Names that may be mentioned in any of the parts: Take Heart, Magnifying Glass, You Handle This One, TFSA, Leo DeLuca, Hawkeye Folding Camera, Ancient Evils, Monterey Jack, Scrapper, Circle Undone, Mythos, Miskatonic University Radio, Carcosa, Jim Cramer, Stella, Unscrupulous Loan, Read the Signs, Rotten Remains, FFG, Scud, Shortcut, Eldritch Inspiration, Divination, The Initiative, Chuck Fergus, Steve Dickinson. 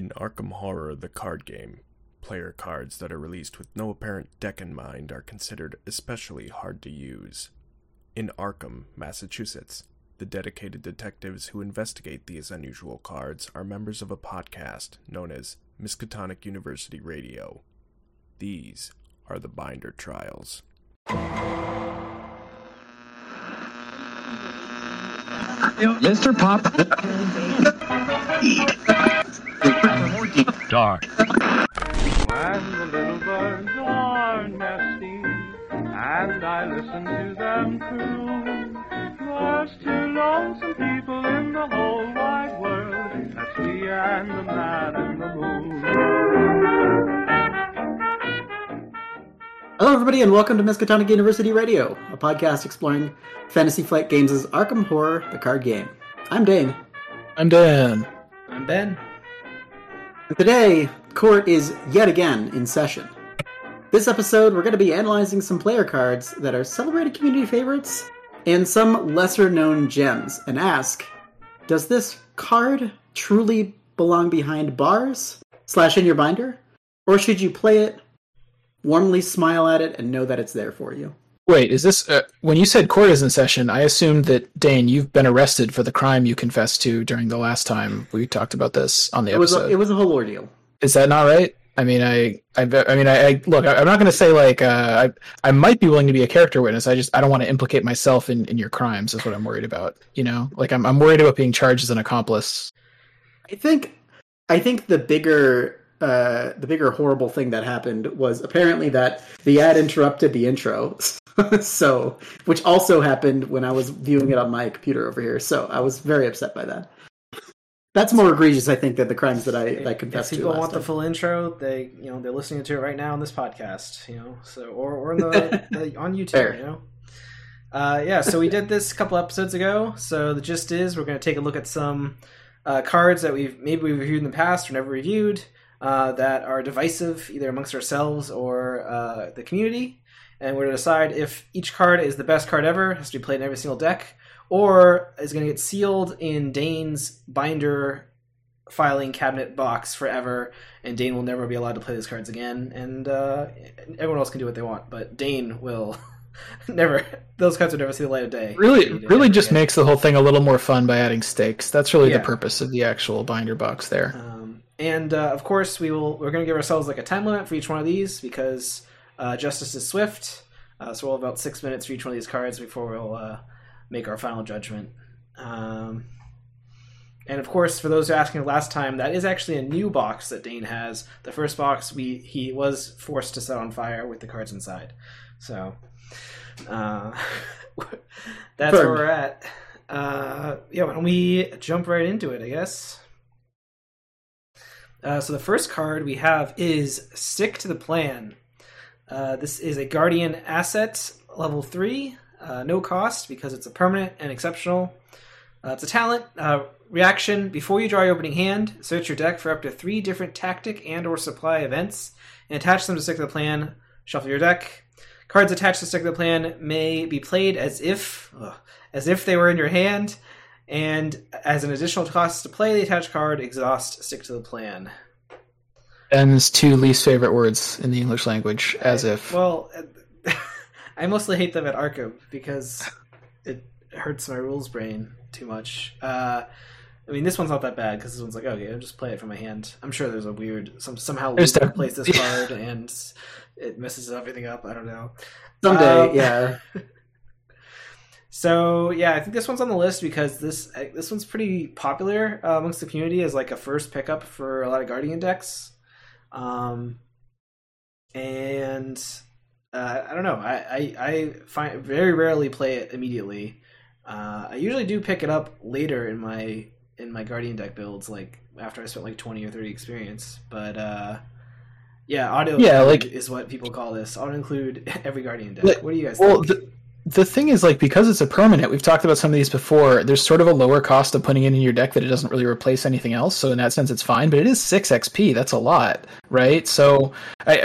In Arkham Horror The Card Game, player cards that are released with no apparent deck in mind are considered especially hard to use. In Arkham, Massachusetts, the dedicated detectives who investigate these unusual cards are members of a podcast known as Miskatonic University Radio. These are the Binder Trials. Mr. Pop. Dark. And the little birds are nesting, and I listen to them too. There's two lonesome people in the whole wide world. That's me and the man in the moon. Hello, everybody, and welcome to Miskatonic University Radio, a podcast exploring Fantasy Flight Games' Arkham Horror The Card Game. I'm Dane. I'm Dan. I'm Ben. And today, court is yet again in session. This episode, we're going to be analyzing some player cards that are celebrated community favorites and some lesser-known gems, and ask, does this card truly belong behind bars / in your binder? Or should you play it, warmly smile at it, and know that it's there for you? Wait, is this... when you said court is in session, I assumed that, Dane, you've been arrested for the crime you confessed to during the last time we talked about this on the episode. It was a whole ordeal. Is that not right? I mean, I'm not going to say like I might be willing to be a character witness. I don't want to implicate myself in your crimes is what I'm worried about. You know, like I'm worried about being charged as an accomplice. I think the bigger horrible thing that happened was apparently that the ad interrupted the intro. So, which also happened when I was viewing it on my computer over here. So I was very upset by that. That's more egregious, I think, than the crimes that I confessed to. If people want the full intro, they're listening to it right now on this podcast, or on YouTube, fair. So we did this a couple episodes ago. So the gist is, we're going to take a look at some cards that we've reviewed in the past or never reviewed that are divisive either amongst ourselves or the community, and we're going to decide if each card is the best card ever, has to be played in every single deck, or is going to get sealed in Dane's binder filing cabinet box forever, and Dane will never be allowed to play these cards again, and everyone else can do what they want, but Dane will never... Those cards will never see the light of day. Really just again. Makes the whole thing a little more fun by adding stakes. That's really the purpose of the actual binder box there. Of course, we're going to give ourselves like a time limit for each one of these, because justice is swift, so we'll have about 6 minutes for each one of these cards before we'll... make our final judgment. And of course, for those who are asking last time, that is actually a new box that Dane has. The first box he was forced to set on fire with the cards inside. So that's where we're at. Why don't we jump right into it, I guess. So the first card we have is Stick to the Plan. This is a Guardian asset, level 3. No cost, because it's a permanent and exceptional. It's a talent. Reaction, before you draw your opening hand, search your deck for up to 3 different tactic and or supply events, and attach them to Stick to the Plan, shuffle your deck. Cards attached to Stick to the Plan may be played as if they were in your hand, and as an additional cost to play the attached card, exhaust Stick to the Plan. Ben's 2 least favorite words in the English language, as if. Well... I mostly hate them at Arkham because it hurts my rules brain too much. This one's not that bad because this one's like, okay, I'll just play it from my hand. I'm sure there's a weird... Somehow we place this card and it messes everything up. I don't know. Someday, yeah. So, yeah, I think this one's on the list because this one's pretty popular amongst the community as like a first pickup for a lot of Guardian decks. I don't know. I find very rarely play it immediately. I usually do pick it up later in my Guardian deck builds, like after I spent like 20 or 30 experience. But auto is what people call this. Auto include every Guardian deck. What do you guys think? The thing is, like, because it's a permanent, we've talked about some of these before, there's sort of a lower cost of putting it in your deck that it doesn't really replace anything else, so in that sense it's fine, but it is 6 XP, that's a lot, right? So,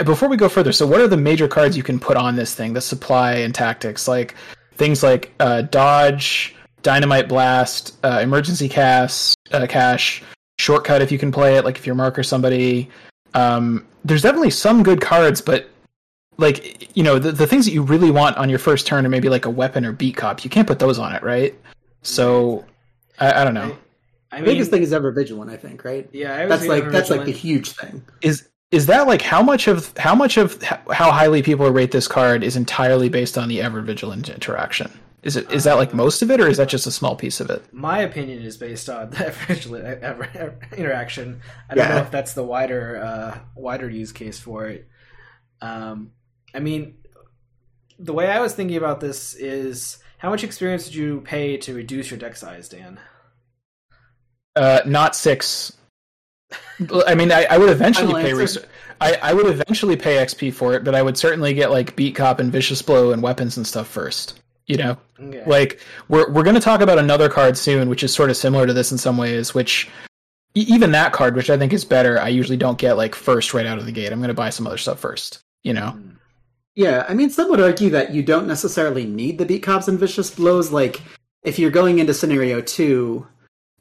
before we go further, so what are the major cards you can put on this thing, the supply and tactics? Like, things like Dodge, Dynamite Blast, Emergency Cash, Shortcut if you can play it, like if you're Mark or somebody. There's definitely some good cards, but like, you know, the things that you really want on your first turn are maybe like a weapon or beat cop. You can't put those on it, right? So I don't know. I mean, the biggest thing is Ever Vigilant, I think, right? Yeah, that's like the huge thing. Is that like how much of how highly people rate this card is entirely based on the Ever Vigilant interaction? Is that like most of it, or is that just a small piece of it? My opinion is based on the Ever Vigilant interaction. I don't know if that's the wider use case for it. I mean, the way I was thinking about this is, how much experience did you pay to reduce your deck size, Dan? Not 6. I mean, I would eventually pay research. I would eventually pay XP for it, but I would certainly get like Beat Cop and Vicious Blow and weapons and stuff first. You know, like we're going to talk about another card soon, which is sort of similar to this in some ways. Which even that card, which I think is better, I usually don't get like first right out of the gate. I'm going to buy some other stuff first. You know. Yeah, I mean, some would argue that you don't necessarily need the Beat Cops and Vicious Blows. Like if you're going into scenario 2.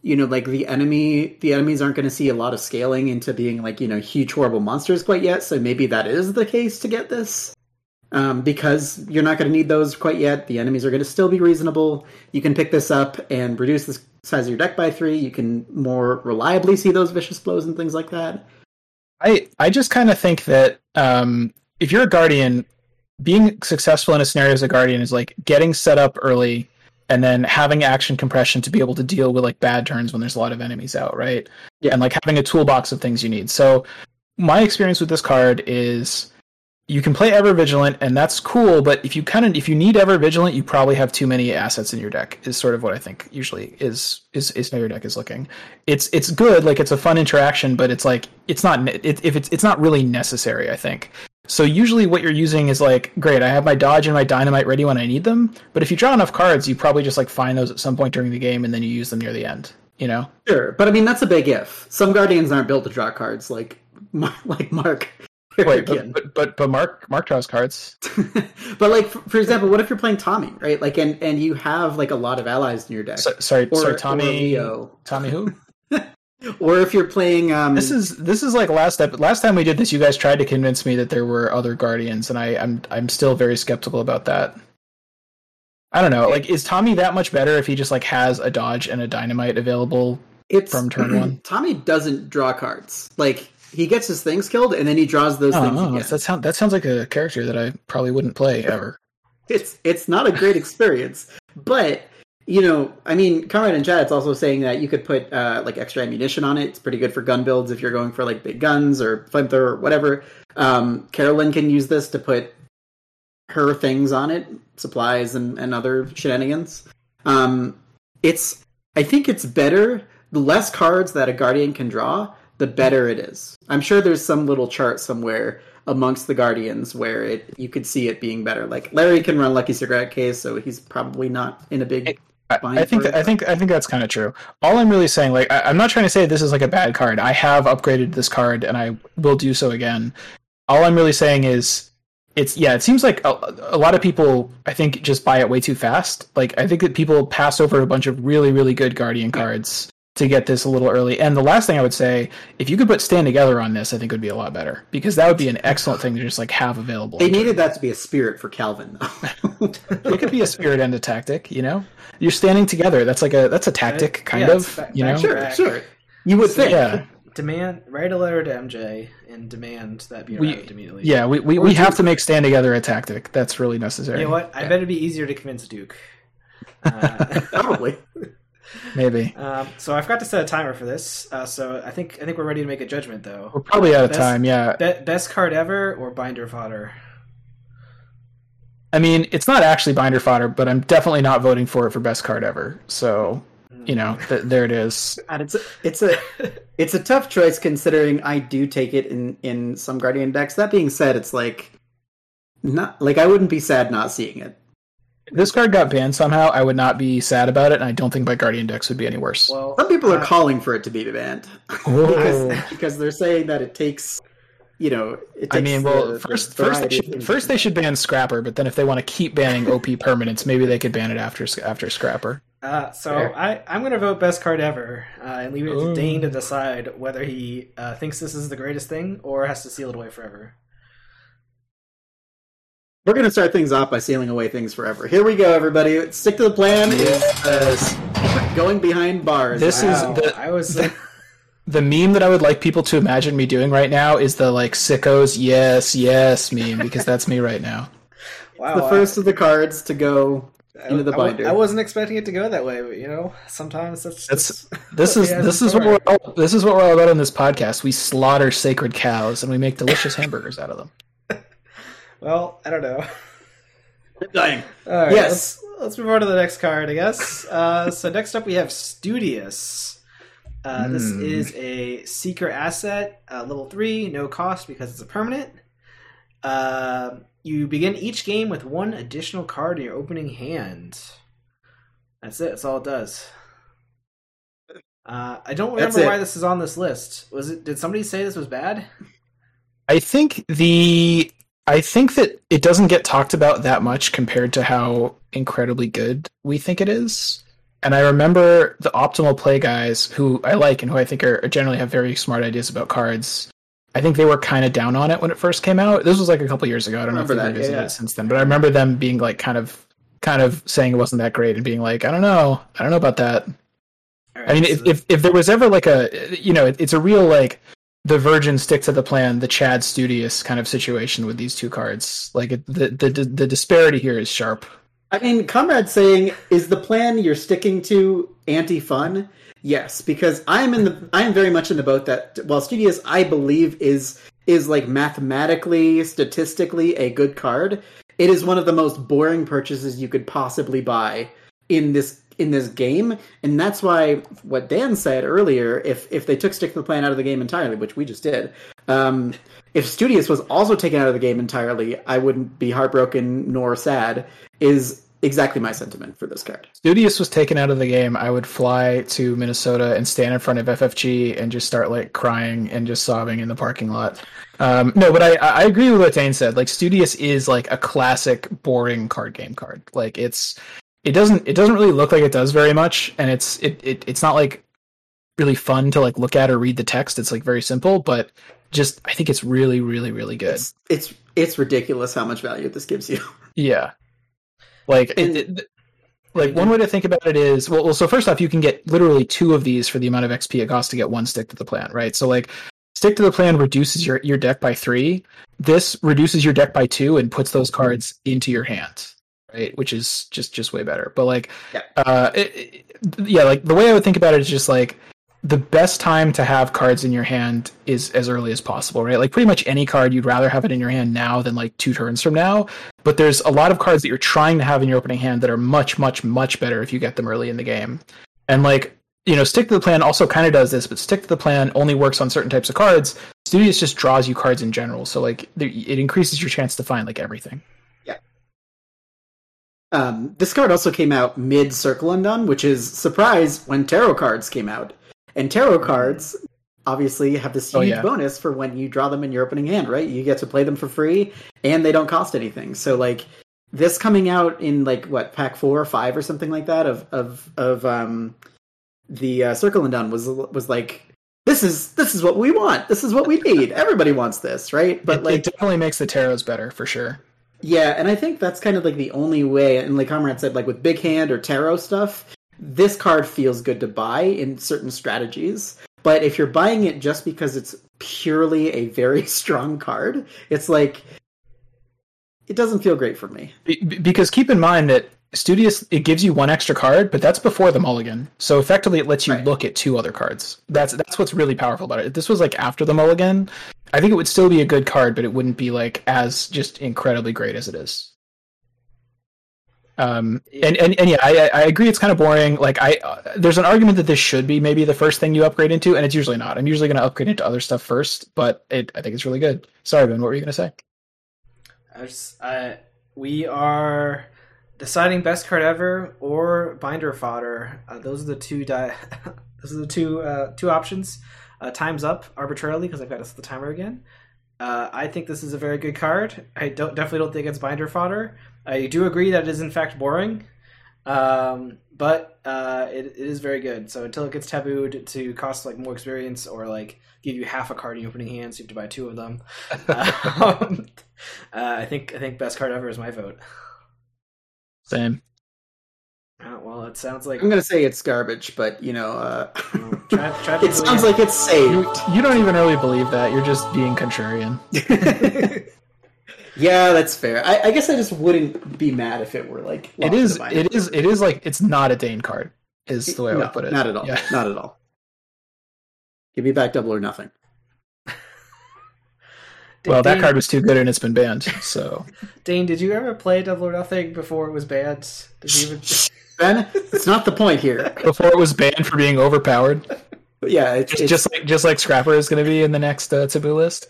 You know, like the enemies aren't going to see a lot of scaling into being like, you know, huge, horrible monsters quite yet. So maybe that is the case to get this, because you're not going to need those quite yet. The enemies are going to still be reasonable. You can pick this up and reduce the size of your deck by 3. You can more reliably see those Vicious Blows and things like that. I just kind of think that if you're a Guardian, being successful in a scenario as a Guardian is like getting set up early, and then having action compression to be able to deal with like bad turns when there's a lot of enemies out, right? Yeah. And like having a toolbox of things you need. So my experience with this card is you can play Ever Vigilant, and that's cool, but if you need Ever Vigilant, you probably have too many assets in your deck, is sort of what I think usually is how your deck is looking. It's good, like it's a fun interaction, but it's like it's not really necessary, I think. So usually what you're using is like, great, I have my dodge and my dynamite ready when I need them. But if you draw enough cards, you probably just like find those at some point during the game and then you use them near the end, you know? Sure. But I mean, that's a big if. Some Guardians aren't built to draw cards like Mark. Wait, but Mark draws cards. But like, for example, what if you're playing Tommy, right? Like, and you have like a lot of allies in your deck. Sorry, Tommy. Or Tommy who? Or if you're playing, this is like last time we did this, you guys tried to convince me that there were other Guardians, and I'm still very skeptical about that. I don't know. Like, is Tommy that much better if he just like has a dodge and a dynamite available from turn 1? Tommy doesn't draw cards. Like, he gets his things killed, and then he draws those things again. That sounds like a character that I probably wouldn't play ever. It's not a great experience, but. You know, I mean, Conrad and Chad's also saying that you could put, like, extra ammunition on it. It's pretty good for gun builds if you're going for, like, big guns or flamethrower or whatever. Carolyn can use this to put her things on it, supplies and other shenanigans. I think it's better. The less cards that a Guardian can draw, the better it is. I'm sure there's some little chart somewhere amongst the Guardians where you could see it being better. Like, Larry can run Lucky Cigarette Case, so he's probably not in a big... I think that's kind of true. All I'm really saying, like, I'm not trying to say this is like a bad card. I have upgraded this card, and I will do so again. All I'm really saying is, it seems like a lot of people, I think, just buy it way too fast. Like, I think that people pass over a bunch of really, really good Guardian cards to get this a little early. And the last thing I would say, if you could put Stand Together on this, I think it would be a lot better, because that would be an excellent thing to just like have available. They needed that to be a spirit for Calvin, though. It could be a spirit and a tactic, you know? You're standing together. That's like that's a tactic, kind of, you know? Sure. You would think. Yeah. Write a letter to MJ and demand that be arrived immediately. Yeah, we have to make Stand Together a tactic. That's really necessary. You know what? I bet it'd be easier to convince Duke. Probably. Maybe. So I forgot to set a timer for this. So I think we're ready to make a judgment, though. We're probably out of time. Yeah. Best card ever or binder fodder? I mean, it's not actually binder fodder, but I'm definitely not voting for it for best card ever. So, you know, there it is. And it's a tough choice, considering I do take it in some Guardian decks. That being said, it's like not like I wouldn't be sad not seeing it. If this card got banned somehow, I would not be sad about it, and I don't think my Guardian decks would be any worse. Well, some people are calling for it to be banned. because they're saying that it takes, you know... First they should ban Scrapper, but then if they want to keep banning OP permanents, maybe they could ban it after Scrapper. I'm going to vote best card ever and leave it to Dane to decide whether he thinks this is the greatest thing or has to seal it away forever. We're going to start things off by sealing away things forever. Here we go, everybody. Stick to the Plan is going behind bars. This is the meme that I would like people to imagine me doing right now is the like sickos yes meme, because that's me right now. Wow, it's the first of the cards to go into the binder. I wasn't expecting it to go that way, but you know, sometimes this is what we're all about on this podcast. We slaughter sacred cows and we make delicious hamburgers out of them. Well, I don't know. I'm dying. All right, yes. Let's move on to the next card, I guess. So next up we have Studious. This is a Seeker asset, level 3, no cost because it's a permanent. You begin each game with one additional card in your opening hand. That's it. That's all it does. I don't remember why this is on this list. Did somebody say this was bad? I think that it doesn't get talked about that much compared to how incredibly good we think it is. And I remember the Optimal Play guys, who I like and who I think are generally have very smart ideas about cards. I think they were kind of down on it when it first came out. This was like a couple years ago. I don't know if they've revisited it since then, but I remember them being like kind of saying it wasn't that great and being like, I don't know about that. Right, I mean, if there was ever like a, you know, it's a real like, the Virgin Stick to the Plan, the Chad Studious kind of situation with these two cards. Like the disparity here is sharp. I mean, Comrade saying, is the plan you're sticking to anti-fun? Yes, because I'm very much in the boat that while Studious I believe is like mathematically, statistically a good card, it is one of the most boring purchases you could possibly buy in this game, and that's why what Dan said earlier, if they took Stick to the Plan out of the game entirely, which we just did, if Studious was also taken out of the game entirely, I wouldn't be heartbroken nor sad, is exactly my sentiment for this card. Studious was taken out of the game, I would fly to Minnesota and stand in front of FFG and just start like crying and just sobbing in the parking lot. No, but I agree with what Dane said. Like Studious is like a classic boring card game card. Like It doesn't really look like it does very much, and it's not like really fun to like look at or read the text. It's like very simple, but just I think it's really, really, really good. It's ridiculous how much value this gives you. Yeah, like and, one way to think about it is well. So first off, you can get literally 2 of these for the amount of XP it costs to get 1 Stick to the Plan, right? So like Stick to the Plan reduces your deck by 3. This reduces your deck by 2 and puts those cards into your hand. Right, which is just way better. But like, like the way I would think about it is just like the best time to have cards in your hand is as early as possible, right? Like pretty much any card you'd rather have it in your hand now than like 2 turns from now. But there's a lot of cards that you're trying to have in your opening hand that are much, much, much better if you get them early in the game. And like, you know, Stick to the Plan also kind of does this, but Stick to the Plan only works on certain types of cards. Studious just draws you cards in general, so like it increases your chance to find like everything. This card also came out mid-Circle Undone, which is surprise when tarot cards came out. And tarot cards obviously have this huge bonus for when you draw them in your opening hand, right? You get to play them for free, and they don't cost anything. So, like, this coming out in, like, what, pack 4 or 5 or something like that of the Circle Undone was like, this is what we want. This is what we need. Everybody wants this, right? But it definitely makes the tarots better, for sure. Yeah, and I think that's kind of like the only way, and like Comrade said, like with big hand or tarot stuff, this card feels good to buy in certain strategies. But if you're buying it just because it's purely a very strong card, it's like, it doesn't feel great for me. Because keep in mind that Studious, it gives you 1 extra card, but that's before the mulligan. So effectively it lets you look at 2 other cards. That's what's really powerful about it. If this was like after the mulligan, I think it would still be a good card, but it wouldn't be like as just incredibly great as it is. I agree it's kind of boring. Like there's an argument that this should be maybe the first thing you upgrade into, and it's usually not. I'm usually going to upgrade into other stuff first, but I think it's really good. Sorry, Ben, what were you going to say? We are deciding best card ever or binder fodder. Those are the two options. Time's up arbitrarily because I've got to set the timer again. I think this is a very good card. I definitely don't think it's binder fodder. I do agree that it is in fact boring. But it is very good. So until it gets tabooed to cost like more experience or like give you half a card in your opening hand, so you have to buy two of them. I think best card ever is my vote. Same. Well, it sounds like I'm gonna say it's garbage, but you know, it sounds like it's saved. You don't even really believe that. You're just being contrarian. Yeah, that's fair. I guess I just wouldn't be mad if it were like it is like it's not a Dane card is the way I would put it. Not at all. Yeah. Not at all. Give me back Double or Nothing. Well, Dane, that card was too good and it's been banned. So, Dane, did you ever play Double or Nothing before it was banned? Did you even? Ben, it's not the point here. Before it was banned for being overpowered. But yeah, it's just like Scrapper is going to be in the next taboo list.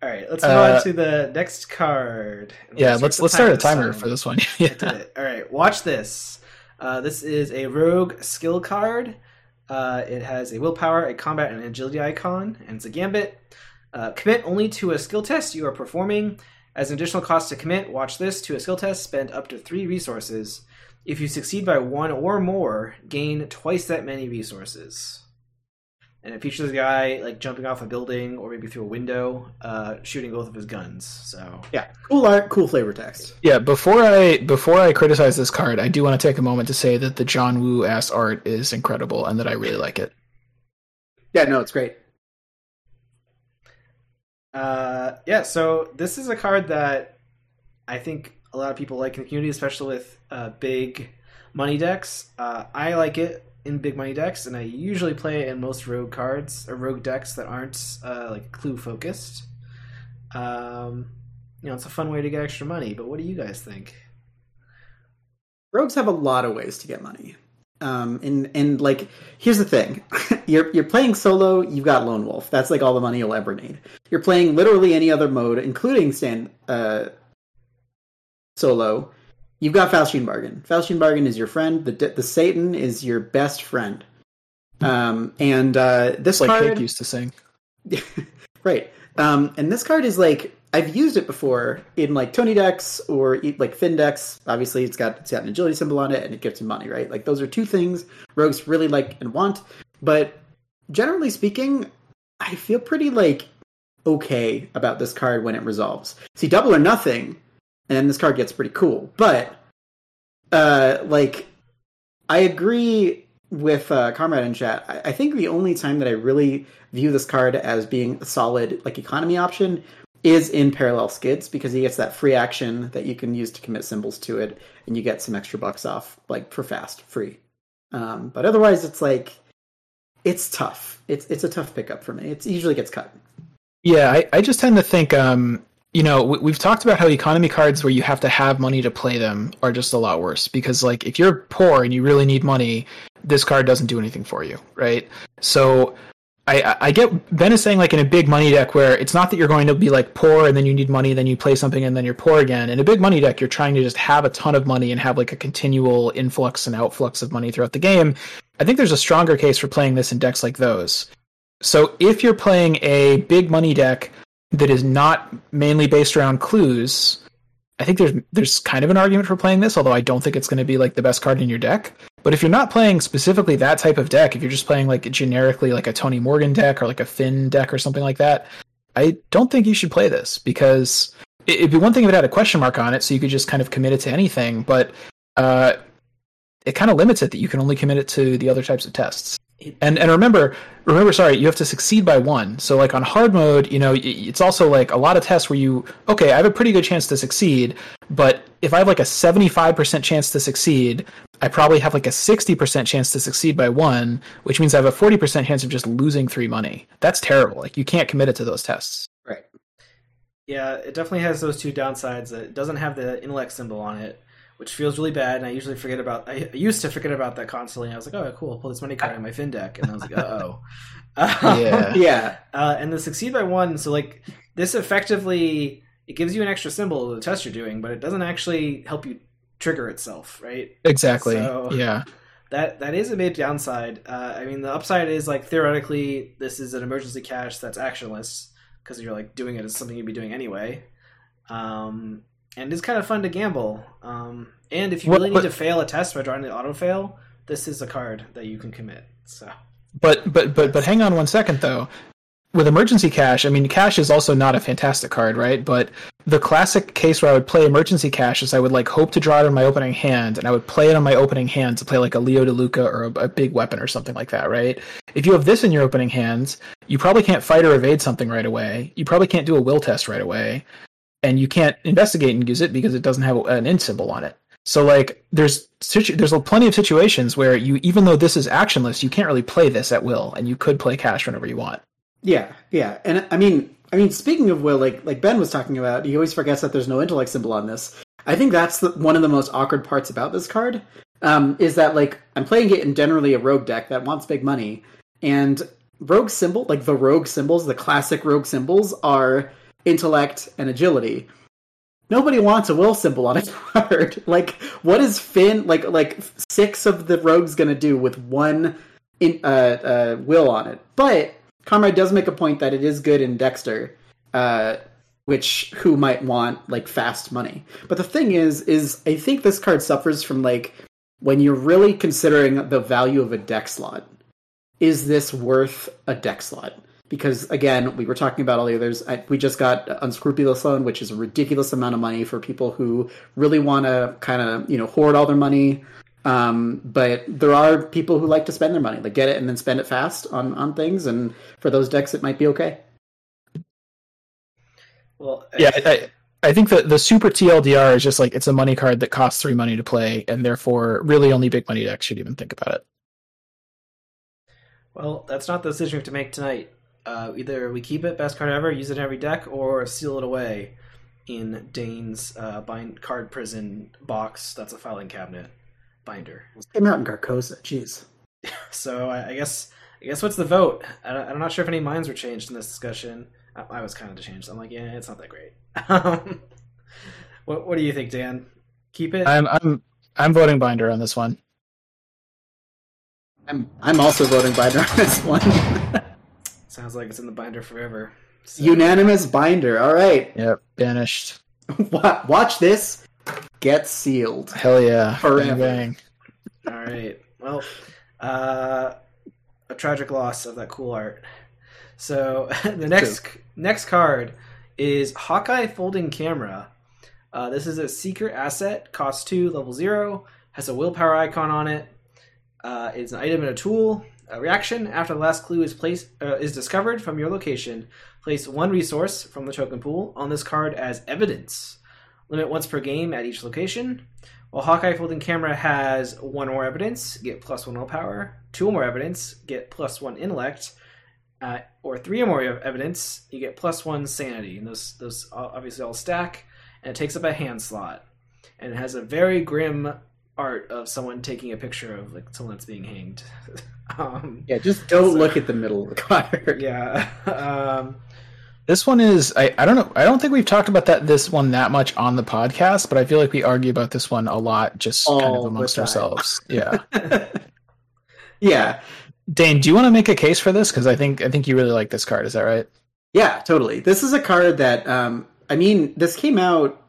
All right, let's move on to the next card. Let's start a timer for this one. Yeah. I did it. All right, Watch This. This is a rogue skill card. It has a willpower, a combat, and an agility icon, and it's a gambit. Commit only to a skill test you are performing. As an additional cost to commit, watch this to a skill test, spend up to 3 resources. If you succeed by 1 or more, gain twice that many resources. And it features a guy like jumping off a building or maybe through a window, shooting both of his guns. So yeah, cool art, cool flavor text. Yeah, before I criticize this card, I do want to take a moment to say that the John Woo-ass art is incredible and that I really like it. Yeah, no, it's great. Yeah, so this is a card that I think a lot of people like in the community, especially with big money decks. I like it in big money decks, and I usually play it in most rogue cards or rogue decks that aren't like clue focused. You know, it's a fun way to get extra money. But what do you guys think? Rogues have a lot of ways to get money. And like, here's the thing. You're playing solo, you've got Lone Wolf. That's like all the money you'll ever need. You're playing literally any other mode, including solo. You've got Faustian Bargain. Faustian Bargain is your friend. The Satan is your best friend. This card, like Cake used to sing. Right. And this card is like, I've used it before in like Tony decks or like Finn decks. Obviously, it's got an agility symbol on it and it gives you money, right? Like those are two things rogues really like and want. But generally speaking, I feel pretty like okay about this card when it resolves. See, Double or Nothing, and then this card gets pretty cool. But like, I agree with Comrade in chat. I think the only time that I really view this card as being a solid like economy option is in Parallel Skids, because he gets that free action that you can use to commit symbols to it, and you get some extra bucks off, like, for fast, free. But otherwise, it's like, it's tough. It's a tough pickup for me. It usually gets cut. Yeah, I just tend to think, you know, we've talked about how economy cards where you have to have money to play them are just a lot worse, because, like, if you're poor and you really need money, this card doesn't do anything for you, right? So I get Ben is saying like in a big money deck where it's not that you're going to be like poor and then you need money, then you play something and then you're poor again. In a big money deck, you're trying to just have a ton of money and have like a continual influx and outflux of money throughout the game. I think there's a stronger case for playing this in decks like those. So if you're playing a big money deck that is not mainly based around clues, I think there's kind of an argument for playing this, although I don't think it's going to be like the best card in your deck. But if you're not playing specifically that type of deck, if you're just playing like generically like a Tony Morgan deck or like a Finn deck or something like that, I don't think you should play this, because it'd be one thing if it had a question mark on it, so you could just kind of commit it to anything, but it kind of limits it that you can only commit it to the other types of tests. And remember, you have to succeed by 1. So like on hard mode, you know, it's also like a lot of tests where I have a pretty good chance to succeed, but if I have like a 75% chance to succeed, I probably have like a 60% chance to succeed by 1, which means I have a 40% chance of just losing 3 money. That's terrible. Like you can't commit it to those tests. Right. Yeah, it definitely has those two downsides. That it doesn't have the intellect symbol on it, which feels really bad, and I used to forget about that constantly, and I was like, oh, cool, I'll pull this money card in my Fin deck, and I was like, uh-oh. Yeah. And the succeed by 1, so, like, this effectively, it gives you an extra symbol to the test you're doing, but it doesn't actually help you trigger itself, right? Exactly, so, yeah. That is a big downside. I mean, the upside is, like, theoretically, this is an emergency cash that's actionless, because you're, like, doing it as something you'd be doing anyway. And it's kind of fun to gamble. And if you really need to fail a test by drawing the auto-fail, this is a card that you can commit. So. But hang on one second, though. With Emergency Cash, I mean, Cash is also not a fantastic card, right? But the classic case where I would play Emergency Cash is I would, like, hope to draw it on my opening hand, and I would play it on my opening hand to play, like, a Leo DeLuca or a big weapon or something like that, right? If you have this in your opening hands, you probably can't fight or evade something right away. You probably can't do a will test right away. And you can't investigate and use it because it doesn't have an end symbol on it. So, like, there's plenty of situations where you, even though this is actionless, you can't really play this at will, and you could play Cash whenever you want. Yeah, and I mean, speaking of will, like Ben was talking about, he always forgets that there's no intellect symbol on this. I think that's one of the most awkward parts about this card, is that, like, I'm playing it in generally a rogue deck that wants big money, and rogue symbol, like the rogue symbols, the classic rogue symbols are intellect and agility. Nobody wants a will symbol on a card. Like, what is Finn, like six of the rogues gonna do with one will on it? But Comrade does make a point that it is good in Dexter, who might want, like, fast money. But the thing is I think this card suffers from, like, when you're really considering the value of a deck slot. Is this worth a deck slot? Because, again, we were talking about all the others. We just got Unscrupulous Loan, which is a ridiculous amount of money for people who really want to kind of, you know, hoard all their money. But there are people who like to spend their money, like get it and then spend it fast on things. And for those decks, it might be okay. Well, yeah, I think that the super TLDR is just like, it's a money card that costs 3 money to play. And therefore really only big money decks should even think about it. Well, that's not the decision we have to make tonight. Either we keep it, best card ever, use it in every deck, or seal it away in Dane's bind card prison box. That's a filing cabinet binder. Came out in Carcosa. Jeez. So I guess what's the vote? I'm not sure if any minds were changed in this discussion. I was kind of changed. I'm like, yeah, it's not that great. What do you think, Dan? Keep it. I'm voting binder on this one. I'm also voting binder on this one. Sounds like it's in the binder forever. So. Unanimous binder. All right. Yep. Banished. Watch This get sealed. Hell yeah. Forever. Bang, bang. All right. Well, a tragic loss of that cool art. So the next card is Hawkeye Folding Camera. This is a secret asset. Costs 2, level 0. Has a willpower icon on it. It's an item and a tool. A reaction, after the last clue is discovered from your location, place 1 resource from the token pool on this card as evidence. Limit once per game at each location. While Hawkeye Folding Camera has 1 more evidence, get +1 willpower. 2 more evidence, get +1 intellect. Or 3 or more evidence, you get +1 sanity. And those obviously all stack. And it takes up a hand slot. And it has a very grim art of someone taking a picture of, like, someone that's being hanged. Just don't look at the middle of the card. Yeah. This one is, I don't know, I don't think we've talked about this one that much on the podcast, but I feel like we argue about this one a lot, just kind of amongst ourselves. Yeah. Yeah. Dane, do you want to make a case for this? Because I think you really like this card, is that right? Yeah, totally. This is a card that, this came out,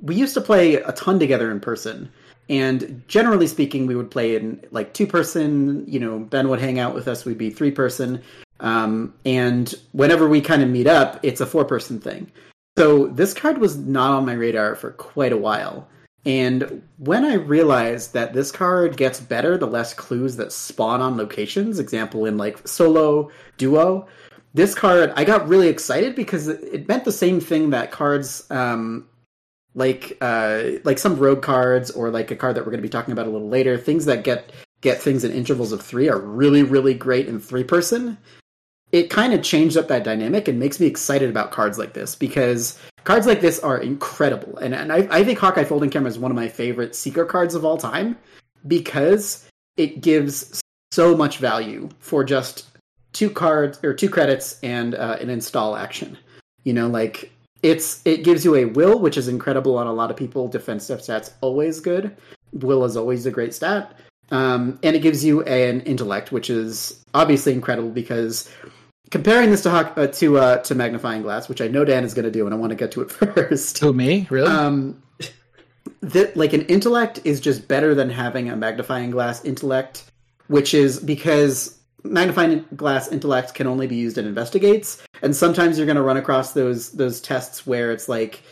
we used to play a ton together in person. And generally speaking, we would play in, like, 2-person, you know, Ben would hang out with us, we'd be 3-person. And whenever we kind of meet up, it's a 4-person thing. So this card was not on my radar for quite a while. And when I realized that this card gets better the less clues that spawn on locations, example in, like, solo, duo, this card, I got really excited because it meant the same thing that cards... Like some rogue cards or like a card that we're going to be talking about a little later, things that get things in intervals of 3 are really, really great in 3-person. It kind of changed up that dynamic and makes me excited about cards like this because cards like this are incredible. And I think Hawkeye Folding Camera is one of my favorite Seeker cards of all time because it gives so much value for just 2 cards or 2 credits and an install action. You know, like... It gives you a will, which is incredible on a lot of people. Defensive stat's always good. Will is always a great stat. And it gives you an intellect, which is obviously incredible because comparing this to Magnifying Glass, which I know Dan is going to do, and I want to get to it first. To me? Really? That, like, an intellect is just better than having a Magnifying Glass intellect, which is because Magnifying Glass intellect can only be used in investigates, and sometimes you're going to run across those tests where it's like,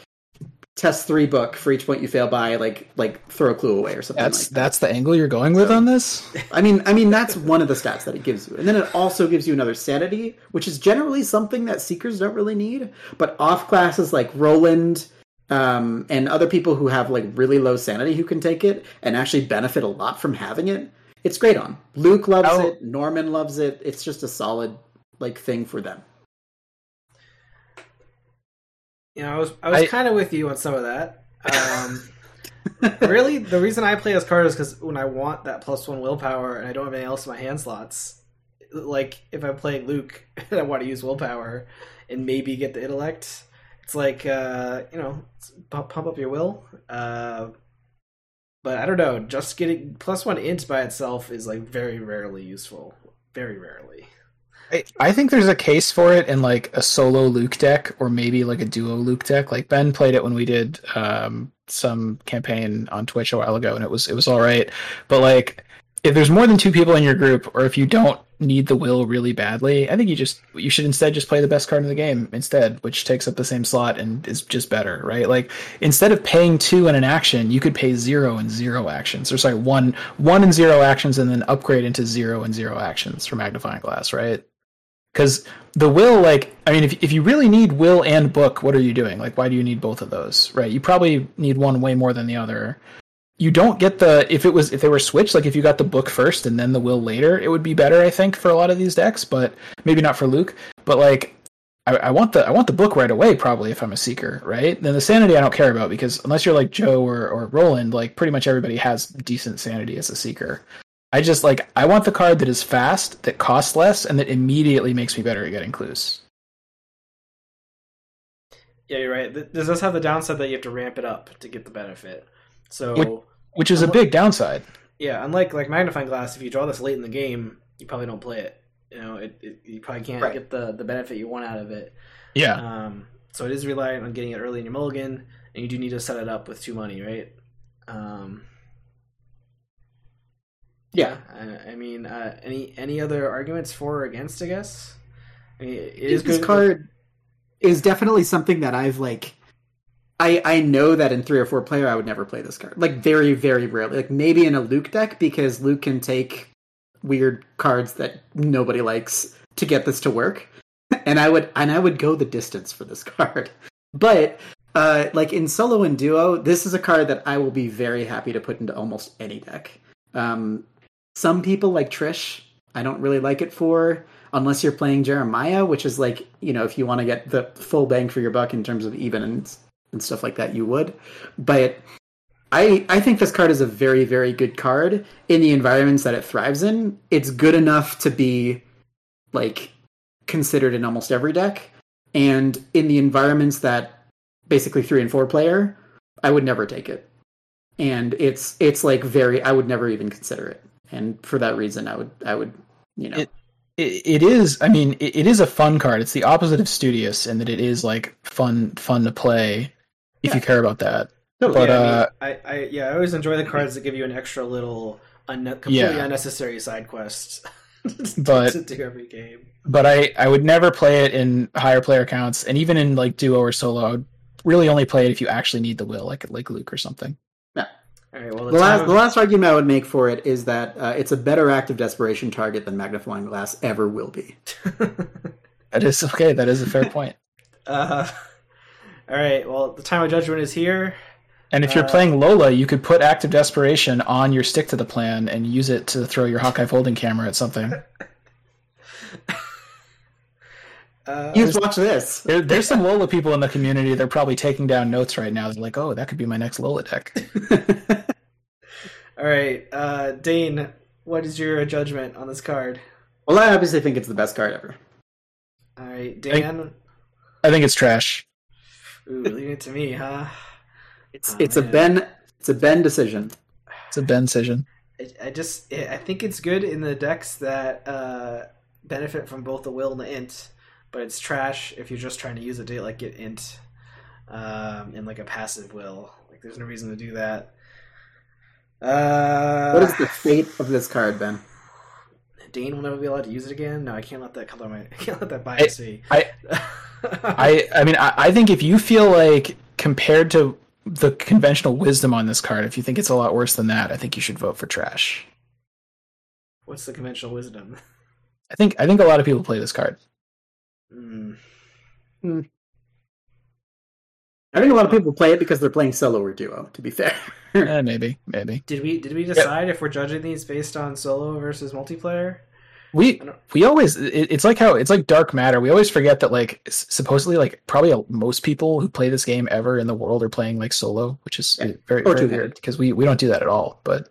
test 3 book for each point you fail by, like throw a clue away or something. That's the angle you're going with on this? I mean that's one of the stats that it gives you. And then it also gives you another sanity, which is generally something that seekers don't really need, but off classes like Roland and other people who have like really low sanity who can take it and actually benefit a lot from having it, it's great on. Luke loves it, Norman loves it, it's just a solid like thing for them. You know, I was kind of with you on some of that. Really, the reason I play as card is because when I want that +1 willpower and I don't have anything else in my hand slots, like if I'm playing Luke and I want to use willpower and maybe get the intellect, it's like, pump up your will. But I don't know, just getting +1 int by itself is like very rarely useful. Very rarely. I think there's a case for it in like a solo Luke deck or maybe like a duo Luke deck. Like Ben played it when we did some campaign on Twitch a while ago, and it was all right. But like if there's more than two people in your group, or if you don't need the will really badly, I think you should instead just play the best card in the game instead, which takes up the same slot and is just better, right? Like instead of paying 2 in an action, you could pay 0 and 0 actions, or sorry, 1 and 0 actions, and then upgrade into 0 and 0 actions for Magnifying Glass, right? Because the will, like, I mean, if you really need will and book, what are you doing? Like, why do you need both of those, right? You probably need one way more than the other. You don't get the, if they were switched, like if you got the book first and then the will later, it would be better, I think, for a lot of these decks, but maybe not for Luke. But like, I want the book right away, probably, if I'm a seeker, right? Then the sanity I don't care about, because unless you're like Joe or Roland, like pretty much everybody has decent sanity as a seeker. I just, like, I want the card that is fast, that costs less, and that immediately makes me better at getting clues. Yeah, you're right. This does have the downside that you have to ramp it up to get the benefit. So, which is a big downside. Yeah, unlike, like, Magnifying Glass, if you draw this late in the game, you probably don't play it. You know, you probably can't get the benefit you want out of it. Yeah. So it is reliant on getting it early in your mulligan, and you do need to set it up with 2 money, right? Yeah, I mean, any other arguments for or against? I guess I mean, this card is definitely something that I've like. I know that in 3 or 4 player, I would never play this card. Like very, very rarely. Like maybe in a Luke deck, because Luke can take weird cards that nobody likes to get this to work. And I would go the distance for this card. But like in solo and duo, this is a card that I will be very happy to put into almost any deck. Some people like Trish, I don't really like it for, unless you're playing Jeremiah, which is like, you know, if you want to get the full bang for your buck in terms of even and stuff like that, you would. But I think this card is a very, very good card in the environments that it thrives in. It's good enough to be like considered in almost every deck. And in the environments that basically 3 and 4 player, I would never take it. And it's like very, I would never even consider it. And for that reason, I would, you know, it is, I mean, it is a fun card. It's the opposite of Studious in that it is like fun to play if you care about that. Totally. But, I always enjoy the cards that give you an extra little completely unnecessary side quest to do every game. But I would never play it in higher player counts. And even in like duo or solo, I would really only play it if you actually need the will, like Luke or something. All right, well, the last argument I would make for it is that it's a better active desperation target than Magnifying Glass ever will be. That is okay. That is a fair point. All right. Well, the time of judgment is here. And if you're playing Lola, you could put active desperation on your stick to the plan and use it to throw your Hawkeye folding camera at something. Watch this. There's some Lola people in the community. They're probably taking down notes right now. They're like, oh, that could be my next Lola deck. All right. Dane, what is your judgment on this card? Well, I obviously think it's the best card ever. All right, Dan? I think it's trash. Ooh, leave it to me, huh? It's a Ben decision. It's a Ben decision. I think it's good in the decks that benefit from both the will and the int, but it's trash if you're just trying to use a date like get int in like a passive will. Like there's no reason to do that. What is the fate of this card, Ben? Dane will never be allowed to use it again. No, I can't let that color my. I can't let that bias me. I think if you feel like compared to the conventional wisdom on this card, if you think it's a lot worse than that, I think you should vote for trash. What's the conventional wisdom? I think a lot of people play this card. I think a lot of people play it because they're playing solo or duo, to be fair. Maybe. Did we decide if we're judging these based on solo versus multiplayer? We always it's like dark matter. We always forget that like supposedly like probably most people who play this game ever in the world are playing like solo, which is very, very weird because we don't do that at all. But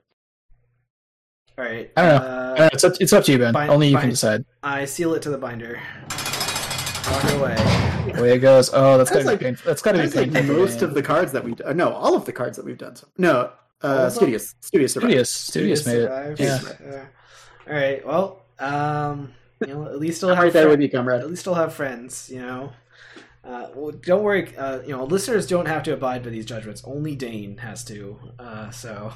all right, I don't know. It's up to you, Ben. Only you can decide. I seal it to the binder. Away it goes. Oh, that's gotta be painful. Most of the cards that we've done. No, all of the cards that we've done. No, Studious made it. Yeah. All right. Well, at least I'll have that with you, comrade. At least I'll have friends. You know. Well, don't worry. Listeners don't have to abide by these judgments. Only Dane has to. So.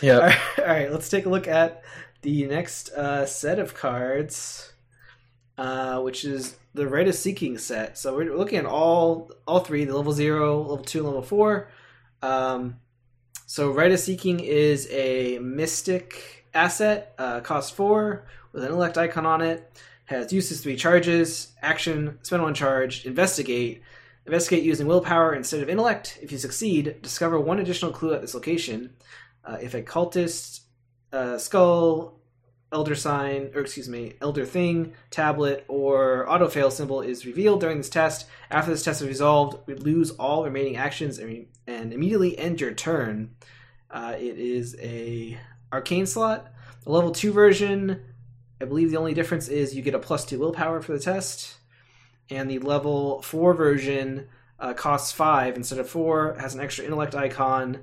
Yeah. All right. Let's take a look at the next set of cards. Which is the Right of Seeking set. So we're looking at all three, the level 0, level 2, and level 4. So Right of Seeking is a mystic asset, cost 4, with an intellect icon on it, has uses 3 charges, action, spend 1 charge, investigate. Investigate using willpower instead of intellect. If you succeed, discover 1 additional clue at this location. If a cultist, skull, elder thing, tablet, or auto fail symbol is revealed during this test. After this test is resolved, we lose all remaining actions and immediately end your turn. It is a arcane slot. The level 2 version, I believe the only difference is you get a +2 willpower for the test. And the level 4 version costs 5 instead of 4, has an extra intellect icon,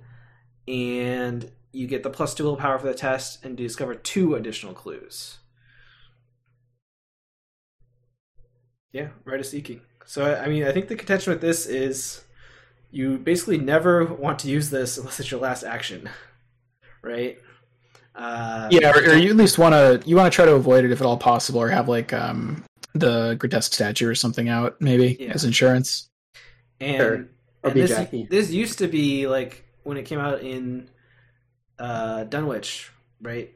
and you get the +2 willpower for the test and discover 2 additional clues. Yeah, Right of Seeking. So, I mean, I think the contention with this is you basically never want to use this unless it's your last action, right? Or you at least want to try to avoid it if at all possible, or have like the Grotesque Statue or something out maybe as insurance. And this used to be like when it came out in Dunwich, right?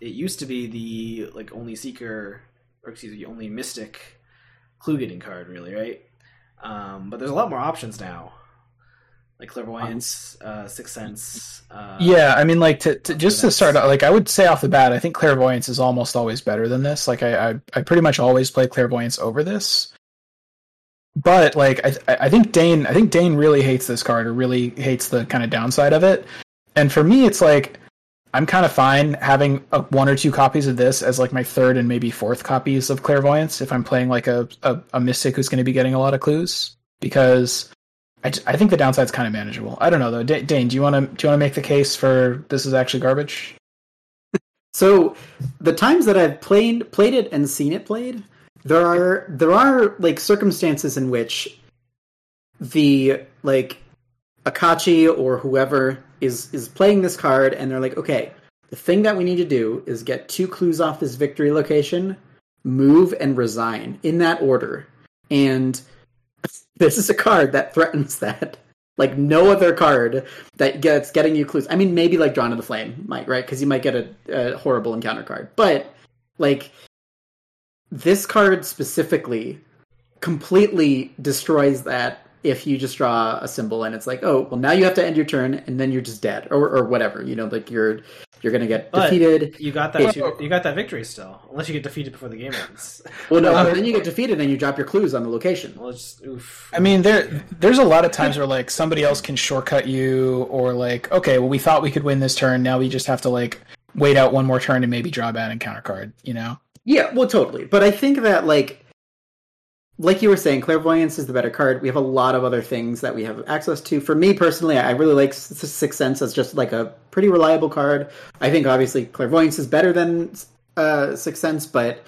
It used to be the only seeker, or only mystic clue getting card, really, right? But there's a lot more options now, like Clairvoyance, Sixth Sense. To start out, I would say off the bat, I think Clairvoyance is almost always better than this. I pretty much always play Clairvoyance over this. But I think Dane really hates this card, or really hates the kind of downside of it. And for me, it's I'm kind of fine having 1 or 2 copies of this as my third and maybe fourth copies of Clairvoyance if I'm playing a mystic who's going to be getting a lot of clues, because I think the downside's kind of manageable. I don't know though. Dane, do you want to make the case for this is actually garbage? So the times that I've played it and seen it played, there are circumstances in which the Akachi or whoever is playing this card, and they're like, okay, the thing that we need to do is get 2 clues off this victory location, move, and resign, in that order. And this is a card that threatens that. No other card that gets getting you clues. I mean, maybe, Drawn to the Flame might, right? Because you might get a horrible encounter card. But, this card specifically completely destroys that if you just draw a symbol and it's now you have to end your turn and then you're just dead or whatever, you're going to get defeated. You got that victory still, unless you get defeated before the game ends. Well, no, but then you get defeated and you drop your clues on the location. Well, there's a lot of times where somebody else can shortcut you, or okay, well, we thought we could win this turn. Now we just have to wait out 1 more turn and maybe draw a bad encounter card, Yeah, well, totally. But I think that like you were saying, Clairvoyance is the better card. We have a lot of other things that we have access to. For me personally, I really like Sixth Sense as just a pretty reliable card. I think obviously Clairvoyance is better than Sixth Sense, but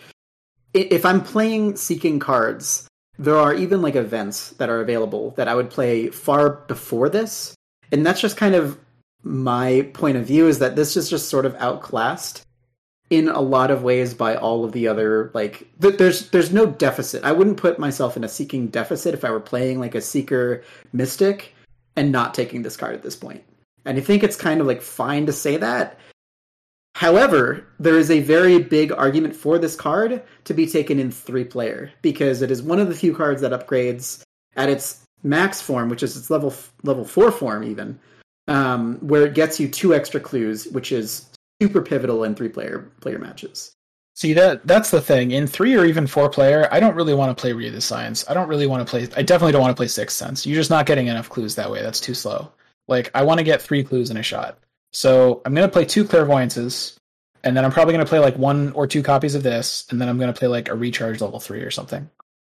if I'm playing Seeking cards, there are even like events that are available that I would play far before this. And that's just kind of my point of view, is that this is just sort of outclassed in a lot of ways by all of the other, like, there's no deficit. I wouldn't put myself in a Seeking deficit if I were playing like a Seeker Mystic and not taking this card at this point. And I think it's kind of like fine to say that. However, there is a very big argument for this card to be taken in 3-player, because it is one of the few cards that upgrades at its max form, which is its level 4 form even, where it gets you 2 extra clues, which is super pivotal in 3-player matches. See, that's the thing. In 3 or even 4-player, I don't really want to play Read the Signs. I definitely don't want to play Sixth Sense. You're just not getting enough clues that way. That's too slow. Like, I want to get 3 clues in a shot. So I'm going to play 2 Clairvoyances, and then I'm probably going to play like 1 or 2 copies of this, and then I'm going to play like a Recharge level 3 or something.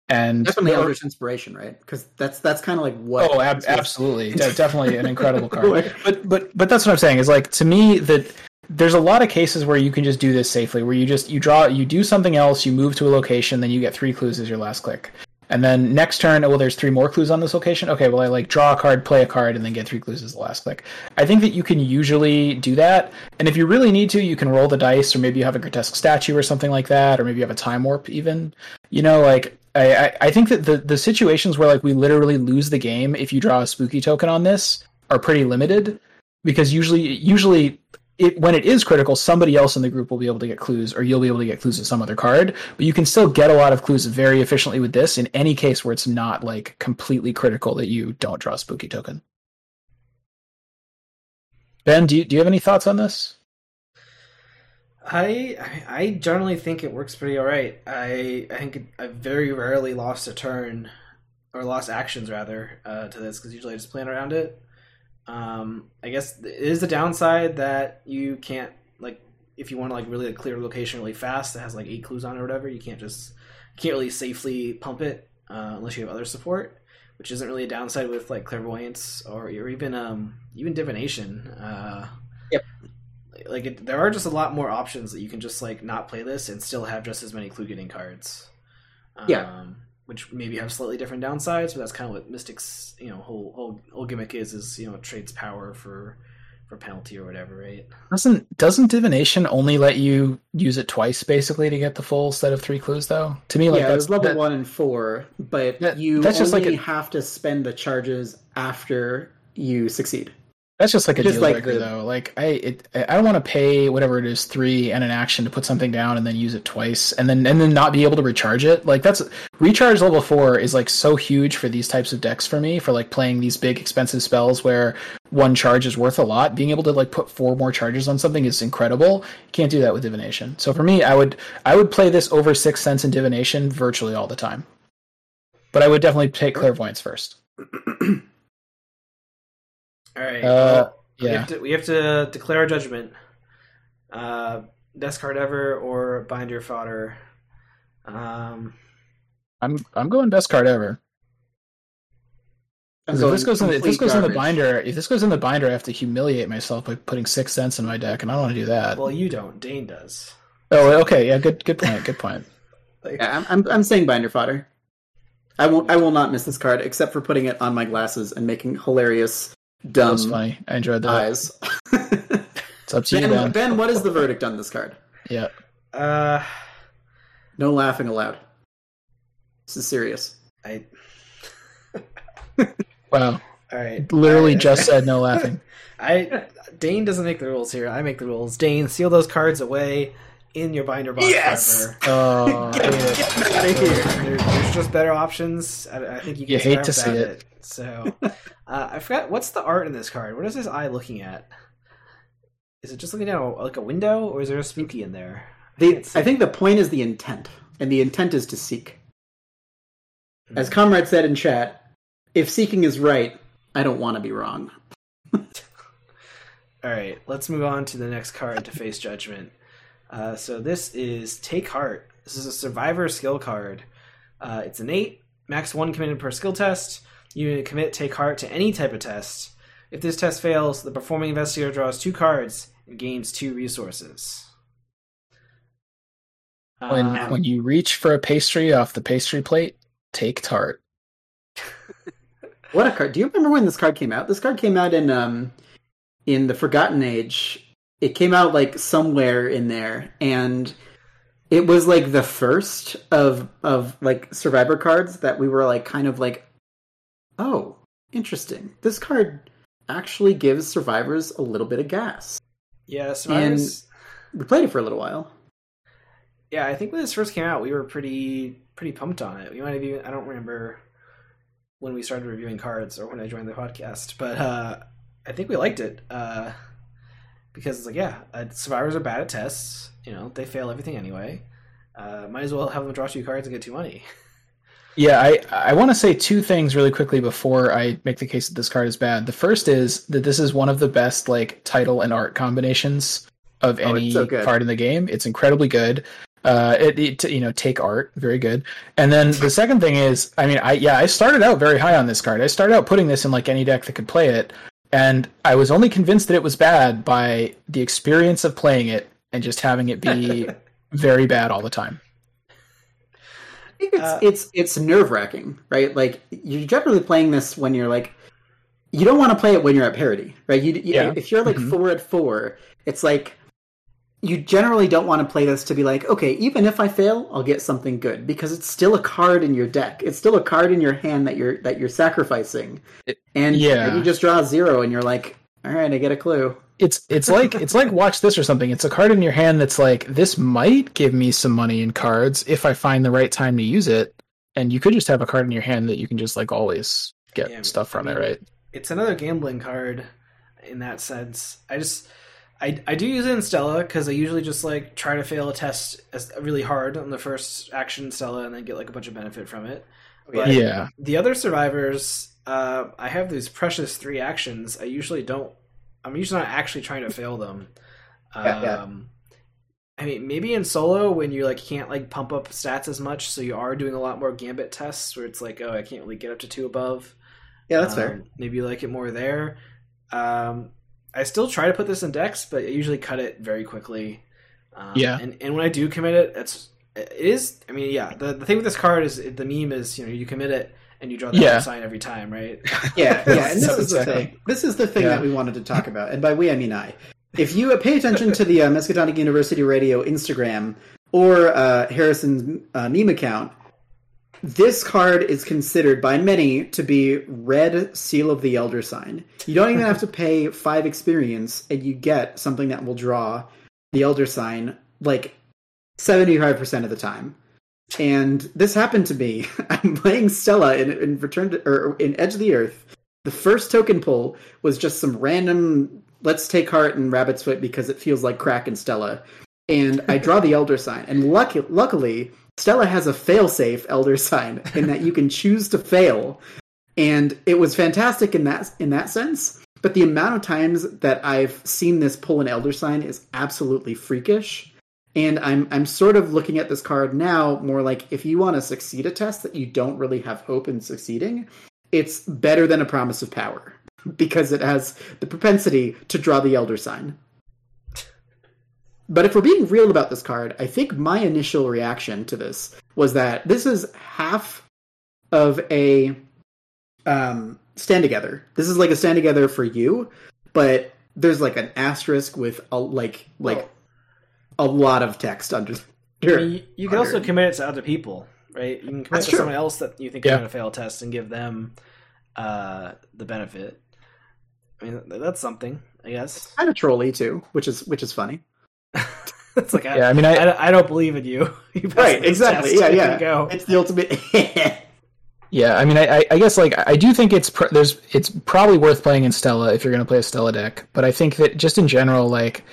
And definitely Eldritch Inspiration, right? Because that's kind of like what. Oh, absolutely, definitely an incredible card. But that's what I'm saying is, like, to me, that there's a lot of cases where you can just do this safely, where you do something else, you move to a location, then you get 3 clues as your last click. And then next turn, there's 3 more clues on this location. Okay, well, I like draw a card, play a card, and then get 3 clues as the last click. I think that you can usually do that. And if you really need to, you can roll the dice, or maybe you have a Grotesque Statue or something like that, or maybe you have a Time Warp even. You know, like, I think that the situations where, like, we literally lose the game if you draw a spooky token on this are pretty limited, because usually when it is critical, somebody else in the group will be able to get clues, or you'll be able to get clues with some other card, but you can still get a lot of clues very efficiently with this in any case where it's not like completely critical that you don't draw a spooky token. Ben, do you have any thoughts on this? I generally think it works pretty all right. I think I very rarely lost a turn, or lost actions rather, to this, because usually I just plan around it. I guess it is the downside that you can't, like, if you want to, like, really clear a location really fast that has like 8 clues on it or whatever, you can't really safely pump it unless you have other support, which isn't really a downside with like Clairvoyance or even Divination. Yep. Like, there are just a lot more options that you can just like not play this and still have just as many clue getting cards. Yeah. Which maybe have slightly different downsides, but that's kind of what Mystic's, you know, whole gimmick is, you know, it trades power for penalty or whatever, right? Doesn't Divination only let you use it twice basically to get the full set of 3 clues though? To me, like, yeah, that's level 1 and 4, but have to spend the charges after you succeed. That's just like a deal breaker, though. Like, I don't want to pay whatever it is, 3 and an action to put something down and then use it twice and then not be able to recharge it. Like, that's Recharge level 4 is like so huge for these types of decks for me, for like playing these big expensive spells where 1 charge is worth a lot. Being able to like put 4 more charges on something is incredible. You can't do that with Divination. So for me, I would play this over Sixth Sense and Divination virtually all the time. But I would definitely take Clairvoyance first. All right. We have to declare our judgment. Best card ever or binder fodder. I'm going best card ever. If this goes in the binder, I have to humiliate myself by putting Sixth Sense in my deck, and I don't want to do that. Well, you don't. Dane does. Oh, okay. Yeah. Good point. Like, yeah, I'm saying binder fodder. I will not miss this card except for putting it on my glasses and making hilarious. Dumb. That was funny. I enjoyed that. Eyes. It's up to you, Ben. Ben, what is the verdict on this card? Yeah. No laughing allowed. This is serious. Wow. All right. Literally just said no laughing. Dane doesn't make the rules here. I make the rules. Dane, seal those cards away in your binder box. Yes. Get out of here. There's just better options. I think you hate to see it. So, I forgot, what's the art in this card? What is his eye looking at? Is it just looking down like a window, or is there a spooky in there? I think the point is the intent, and the intent is to seek. Mm-hmm. As Comrade said in chat, if seeking is right, I don't want to be wrong. All right, let's move on to the next card to face judgment. So this is Take Heart. This is a survivor skill card. It's an 8, max 1 committed per skill test. You commit Take Heart to any type of test. If this test fails, the performing investigator draws 2 cards and gains 2 resources. When you reach for a pastry off the pastry plate, take tart. What a card. Do you remember when this card came out? This card came out in the Forgotten Age. It came out like somewhere in there, and it was like the first of like Survivor cards that we were like kind of like, oh, interesting. This card actually gives survivors a little bit of gas. Yeah, survivors. And we played it for a little while. Yeah, I think when this first came out, we were pretty pumped on it. We might have even—I don't remember when we started reviewing cards or when I joined the podcast, but I think we liked it because it's like, yeah, survivors are bad at tests. You know, they fail everything anyway. Might as well have them draw two cards and get $2 money. Yeah, I want to say two things really quickly before I make the case that this card is bad. The first is that this is one of the best like title and art combinations of any card in the game. It's incredibly good. Take art, very good. And then the second thing is, I started out very high on this card. I started out putting this in like any deck that could play it, and I was only convinced that it was bad by the experience of playing it and just having it be very bad all the time. I think it's nerve-wracking, right? Like, you're generally playing this when you're like, you don't want to play it when you're at parity, right? If you're like 4 at 4, it's like you generally don't want to play this to be like, okay, even if I fail, I'll get something good, because it's still a card in your deck. It's still a card in your hand that you're sacrificing, and you just draw a 0, and you're like, all right, I get a clue. It's like it's like Watch This or something. It's a card in your hand that's like, this might give me some money in cards if I find the right time to use it. And you could just have a card in your hand that you can just like always get stuff from it, right? It's another gambling card in that sense. I do use it in Stella because I usually just like try to fail a test really hard on the first action in Stella and then get like a bunch of benefit from it. But the other survivors, I have these precious 3 actions. I'm usually not actually trying to fail them. I mean, maybe in solo when you like can't like pump up stats as much, so you are doing a lot more gambit tests where it's like, oh, I can't really get up to 2 above. Yeah, that's fair. Maybe you like it more there. I still try to put this in decks, but I usually cut it very quickly. And when I do commit it, it is. I mean, yeah. The thing with this card is the meme is, you know, you commit it and you draw the sign every time, right? Yeah. And this is the thing. This is the thing that we wanted to talk about. And by we, I mean I. If you pay attention to the Miskatonic University Radio Instagram or Harrison's meme account, this card is considered by many to be Red Seal of the Elder Sign. You don't even have to pay 5 experience, and you get something that will draw the Elder Sign like 75% of the time. And this happened to me. I'm playing Stella in in Edge of the Earth. The first token pull was just some random, let's take heart and rabbit's foot because it feels like Crack and Stella. And I draw the Elder Sign. And luckily, Stella has a fail-safe Elder Sign in that you can choose to fail. And it was fantastic in that sense. But the amount of times that I've seen this pull an Elder Sign is absolutely freakish. And I'm sort of looking at this card now more like, if you want to succeed a test that you don't really have hope in succeeding, it's better than a Promise of Power, because it has the propensity to draw the Elder Sign. But if we're being real about this card, I think my initial reaction to this was that this is half of a stand together. This is like a stand together for you, but there's like an asterisk with a like a lot of text under. I mean, you can also commit it to other people, right? You can commit it to someone else that you think is going to fail a test and give them the benefit. I mean, that's something, I guess. It's kind of trolly too, which is funny. It's like, I don't believe in you. Right? Exactly. Test, yeah. Go. It's the ultimate. Yeah, I mean, I guess like I do think it's probably worth playing in Stella if you're going to play a Stella deck, but I think that just in general, like.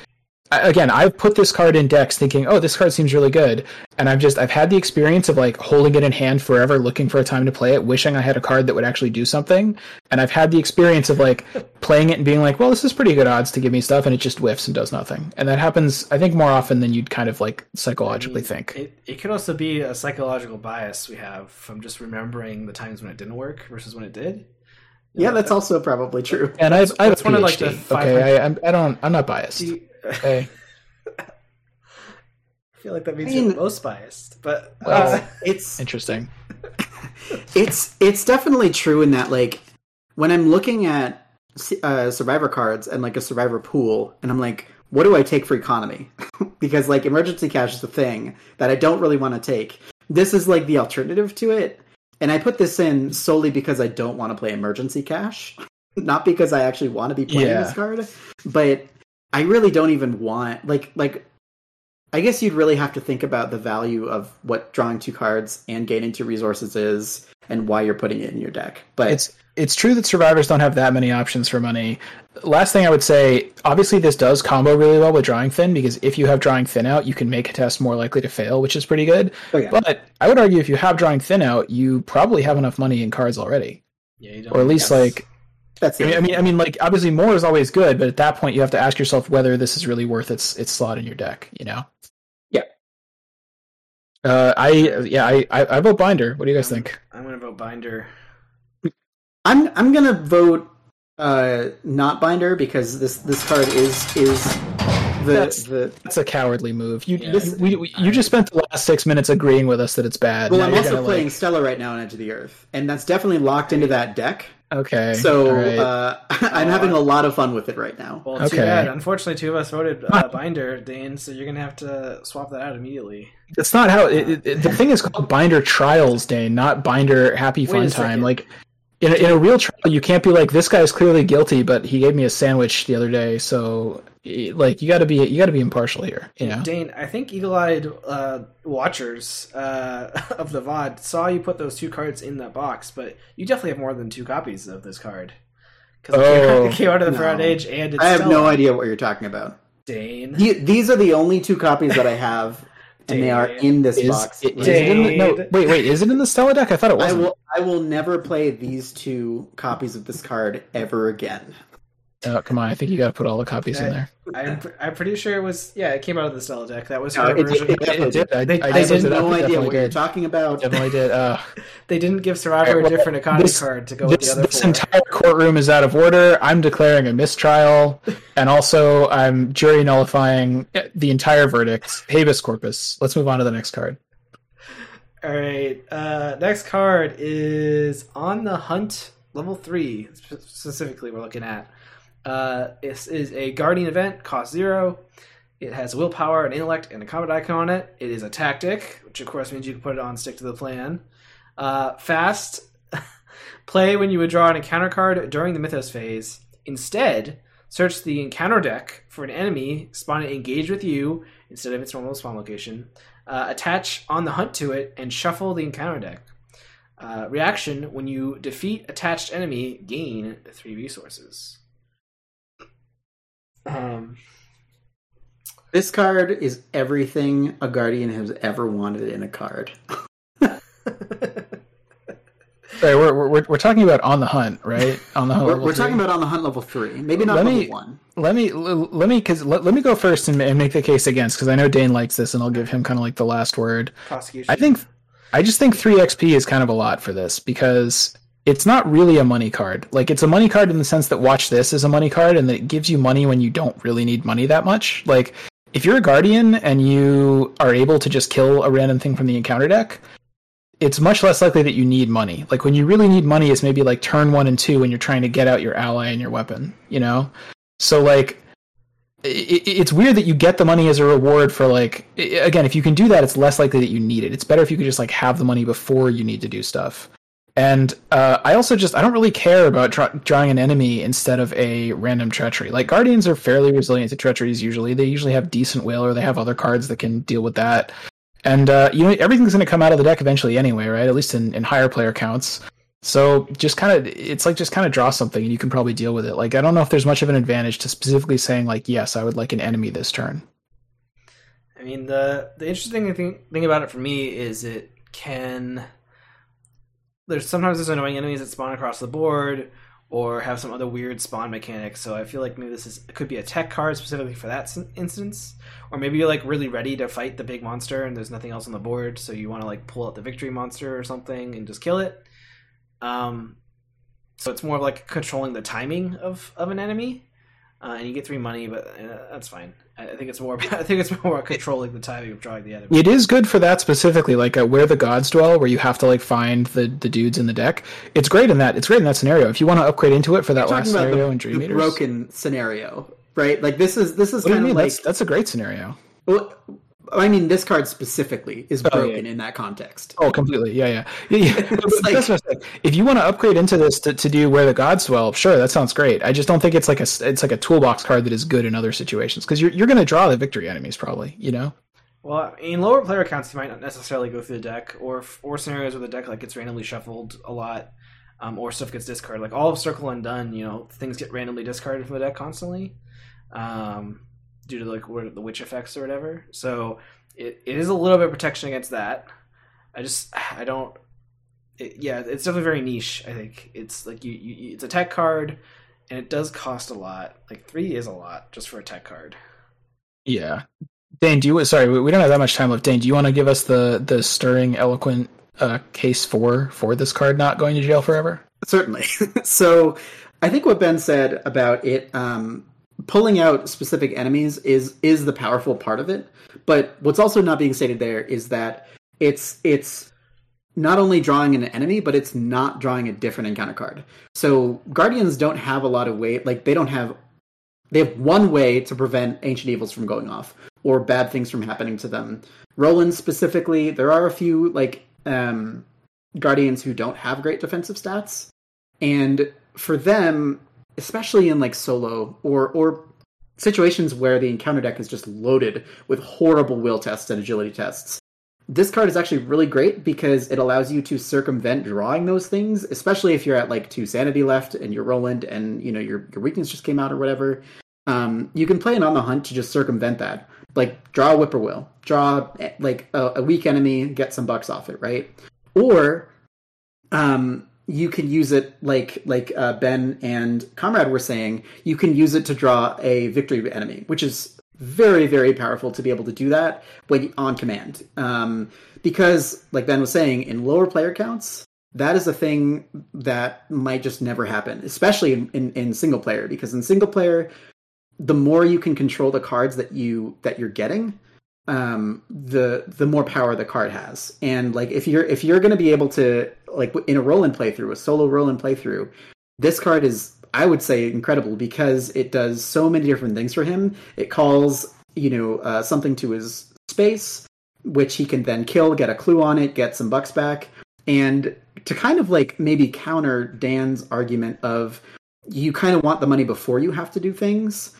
Again, I've put this card in decks thinking, oh, this card seems really good. And I've had the experience of like holding it in hand forever, looking for a time to play it, wishing I had a card that would actually do something. And I've had the experience of like playing it and being like, well, this is pretty good odds to give me stuff. And it just whiffs and does nothing. And that happens, I think, more often than you'd kind of like psychologically think. It could also be a psychological bias we have from just remembering the times when it didn't work versus when it did. Yeah, that's also probably true. And I have a PhD. Like, I'm not biased. Hey. I feel like that means you're most biased, but it's interesting. It's definitely true in that, like, when I'm looking at Survivor cards and like a Survivor pool, and I'm like, what do I take for economy? Because like Emergency Cash is the thing that I don't really want to take. This is like the alternative to it, and I put this in solely because I don't want to play Emergency Cash, not because I actually want to be playing this card. But I really don't even want like. I guess you'd really have to think about the value of what drawing two cards and gaining two resources is and why you're putting it in your deck. But it's true that Survivors don't have that many options for money. Last thing I would say, obviously this does combo really well with Drawing Thin, because if you have Drawing Thin out, you can make a test more likely to fail, which is pretty good. Oh, yeah. But I would argue if you have Drawing Thin out, you probably have enough money in cards already. Yeah, you don't, or at least like... That's it. I mean, like, obviously more is always good, but at that point you have to ask yourself whether this is really worth its slot in your deck, you know? Yeah. I vote Binder. What do you guys think? I'm gonna vote Binder. I'm gonna vote not Binder, because this card is that's a cowardly move. You just spent the last 6 minutes agreeing with us that it's bad. Well, now I'm also playing Stella right now on Edge of the Earth, and that's definitely locked into that deck. Okay. So I'm having a lot of fun with it right now. Well, too bad. Unfortunately, two of us voted Binder, Dane, so you're going to have to swap that out immediately. That's not how... the thing is called Binder Trials, Dane, not Binder Happy Fun Time. Like, in a real trial, you can't be like, this guy is clearly guilty, but he gave me a sandwich the other day, so... Like, you got to be impartial here, you know? Dane, I think eagle-eyed watchers of the VOD saw you put those two cards in that box, but you definitely have more than two copies of this card, because it came out of the Brown Age, and it's I have no idea what you're talking about, Dane. These are the only two copies that I have, and they are in this box. Is it in the Stella deck? I thought it wasn't. I will never play these two copies of this card ever again. Oh, come on, I think you got to put all the copies in there. I'm pretty sure it was... Yeah, it came out of the Stella deck. That was her version. It did. I have no idea what you're talking about. Definitely did. They didn't give Survivor a different economy card to go with the other four. This entire courtroom is out of order. I'm declaring a mistrial, and also I'm jury nullifying the entire verdict. Habeas corpus. Let's move on to the next card. All right. Next card is On the Hunt, level 3, specifically we're looking at. This is a guardian event, cost 0. It has willpower, an intellect, and a combat icon on it. It is a tactic, which of course means you can put it on Stick to the Plan. Fast. Play when you would draw an encounter card during the Mythos phase. Instead, search the encounter deck for an enemy, spawn it engaged with you instead of its normal spawn location. Attach On the Hunt to it and shuffle the encounter deck. Reaction, when you defeat attached enemy, gain 3 resources. This card is everything a guardian has ever wanted in a card. Sorry, we're talking about On the Hunt, right? On the Hunt. We're talking about On the Hunt level 3, maybe not level 1. Let me go first and make the case against, because I know Dane likes this, and I'll give him kind of like the last word. Prosecution. I just think 3 XP is kind of a lot for this, because it's not really a money card. Like, it's a money card in the sense that Watch This is a money card, and that it gives you money when you don't really need money that much. Like, if you're a guardian and you are able to just kill a random thing from the encounter deck, it's much less likely that you need money. Like, when you really need money is maybe like turn 1 and 2 when you're trying to get out your ally and your weapon, you know? So, like, it's weird that you get the money as a reward for, like, again, if you can do that, it's less likely that you need it. It's better if you could just, like, have the money before you need to do stuff. And I also just, I don't really care about drawing an enemy instead of a random treachery. Like, guardians are fairly resilient to treacheries usually. They usually have decent will, or they have other cards that can deal with that. And, you know, everything's going to come out of the deck eventually anyway, right? At least in higher player counts. So just kind of, it's like just kind of draw something and you can probably deal with it. Like, I don't know if there's much of an advantage to specifically saying, like, yes, I would like an enemy this turn. I mean, the interesting thing about it for me is it can... There's sometimes annoying enemies that spawn across the board or have some other weird spawn mechanic. So I feel like maybe it could be a tech card specifically for that instance, or maybe you're like really ready to fight the big monster and there's nothing else on the board. So you want to like pull out the victory monster or something and just kill it. So it's more of like controlling the timing of an enemy and you get 3 money, but that's fine. I think it's more controlling the timing of drawing the enemy. It is good for that specifically, like Where the Gods Dwell, where you have to like find the dudes in the deck. It's great in that. It's great in that scenario. If you want to upgrade into it for that last scenario in Dream Eaters, broken scenario, right? Like this is kind of like that's a great scenario. Well, I mean, this card specifically is broken in that context. Oh, completely. Yeah. Like, if you want to upgrade into this to do Where the Gods Dwell, sure, that sounds great. I just don't think it's like a toolbox card that is good in other situations, because you're going to draw the victory enemies probably, you know? Well, in lower player counts, you might not necessarily go through the deck, or scenarios where the deck like gets randomly shuffled a lot, or stuff gets discarded. Like all of Circle Undone, you know, things get randomly discarded from the deck constantly. Due to like the witch effects or whatever, so it is a little bit of protection against that. It's definitely very niche. I think it's like you it's a tech card, and it does cost a lot. Like 3 is a lot just for a tech card. Yeah, Dane, we don't have that much time left. Dane, do you want to give us the stirring, eloquent case for this card not going to jail forever? Certainly. So I think what Ben said about it. Pulling out specific enemies is the powerful part of it, but what's also not being stated there is that it's not only drawing an enemy, but it's not drawing a different encounter card. So Guardians don't have a lot of weight. Like they have one way to prevent Ancient Evils from going off or bad things from happening to them. Roland specifically, there are a few like Guardians who don't have great defensive stats, and for them, especially in like solo or situations where the encounter deck is just loaded with horrible will tests and agility tests, this card is actually really great because it allows you to circumvent drawing those things, especially if you're at like 2 sanity left and you're Roland and you know your weakness just came out or whatever. You can play an On the Hunt to just circumvent that. Like draw a whippoorwill, draw like a weak enemy, get some bucks off it, right? Or you can use it like Ben and Comrade were saying, you can use it to draw a victory enemy, which is very, very powerful to be able to do that when on command. Because, like Ben was saying, in lower player counts, that is a thing that might just never happen, especially in single player, because in single player, the more you can control the cards that you're getting, the more power the card has. And like if you're going to be able to, like in a Roland playthrough, a solo Roland playthrough, this card is, I would say, incredible because it does so many different things for him. It calls, you know, something to his space, which he can then kill, get a clue on it, get some bucks back. And to kind of like maybe counter Dan's argument of you kind of want the money before you have to do things,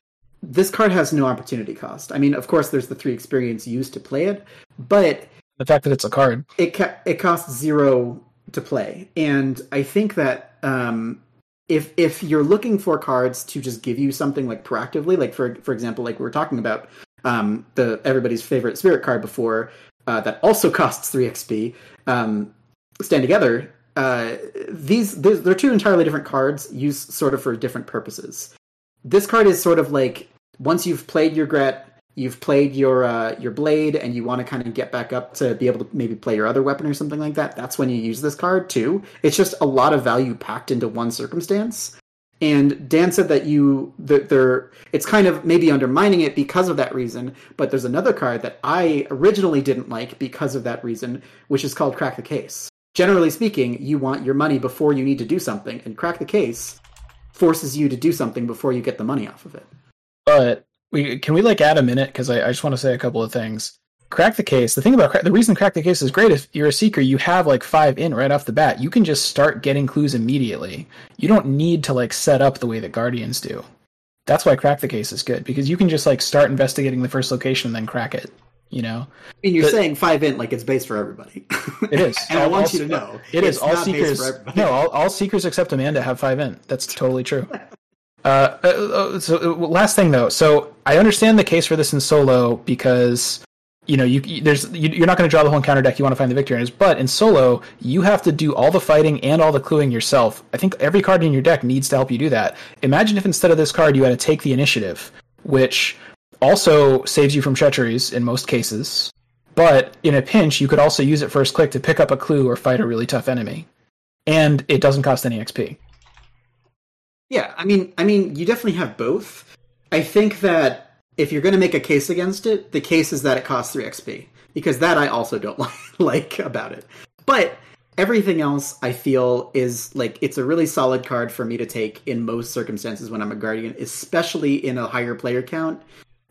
this card has no opportunity cost. I mean, of course, there's the 3 experience used to play it, but the fact that it's a card, it costs 0 to play. And I think that if you're looking for cards to just give you something like proactively, like for example, like we were talking about the everybody's favorite spirit card before, that also costs 3 XP, Stand Together. They're 2 entirely different cards used sort of for different purposes. This card is sort of like once you've played your Gret, you've played your blade, and you want to kind of get back up to be able to maybe play your other weapon or something like that, that's when you use this card too. It's just a lot of value packed into one circumstance. And Dan said that it's kind of maybe undermining it because of that reason, but there's another card that I originally didn't like because of that reason, which is called Crack the Case. Generally speaking, you want your money before you need to do something, and Crack the Case forces you to do something before you get the money off of it. But can we like add a minute? Because I just want to say a couple of things. Crack the Case. The thing about the reason Crack the Case is great, if you're a seeker, you have like 5 in right off the bat. You can just start getting clues immediately. You don't need to like set up the way that Guardians do. That's why Crack the Case is good, because you can just like start investigating the first location and then crack it. You know, I mean, you're saying 5 like it's based for everybody. It is, and I want you to know it's all seekers. No, all seekers except Amanda have 5 in. That's totally true. So last thing though, so I understand the case for this in solo because you know you're not going to draw the whole encounter deck. You want to find the victory winners, but in solo you have to do all the fighting and all the cluing yourself. I think every card in your deck needs to help you do that. Imagine if instead of this card you had to take the initiative, which also saves you from treacheries in most cases, but in a pinch, you could also use it first click to pick up a clue or fight a really tough enemy, and it doesn't cost any XP. Yeah, I mean, you definitely have both. I think that if you're going to make a case against it, the case is that it costs 3 XP. Because that I also don't like about it. But everything else, I feel, is like, it's a really solid card for me to take in most circumstances when I'm a Guardian, especially in a higher player count,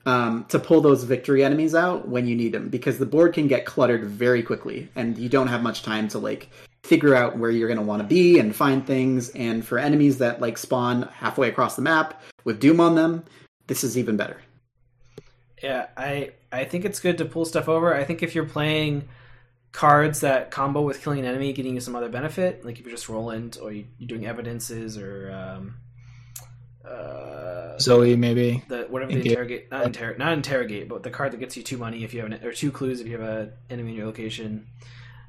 to pull those victory enemies out when you need them. Because the board can get cluttered very quickly, and you don't have much time to, like, figure out where you're going to want to be and find things. And for enemies that, like, spawn halfway across the map with Doom on them, this is even better. Yeah, I think it's good to pull stuff over. I think if you're playing cards that combo with killing an enemy, getting you some other benefit, like if you're just rolling or you're doing evidences or Zoe maybe, whatever they interrogate, not interrogate, but the card that gets you 2 money if you have an, or 2 clues if you have an enemy in your location.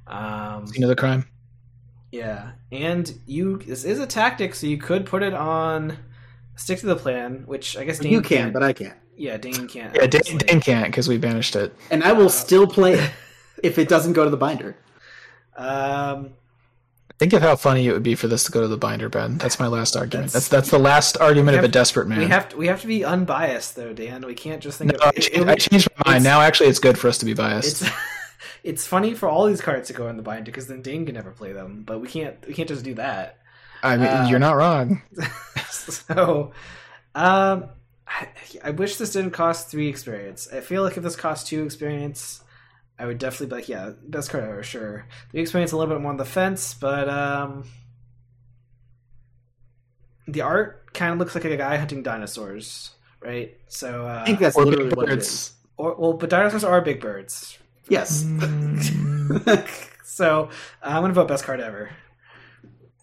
You know the crime. Yeah, and this is a tactic, so you could put it on Stick to the Plan, which I guess Dane you can, but I can't. Yeah, Dane can't. Yeah, Dane can't because we banished it. And I will still play it if it doesn't go to the binder. Think of how funny it would be for this to go to the binder, Ben. That's my last argument. That's the last argument of a desperate man. We have to be unbiased, though, Dan. We can't just think of it. I changed my mind. Now, actually, it's good for us to be biased. It's funny for all these cards to go in the binder because then Dane can never play them. But we can't just do that. I mean, you're not wrong. So, I wish this didn't cost 3 experience. I feel like if this cost 2 experience, I would definitely be like, yeah, best card ever, sure. The experience a little bit more on the fence, but the art kind of looks like a guy hunting dinosaurs, right? So I think that's literally what it is. But dinosaurs are big birds. Yes. So I'm gonna vote best card ever.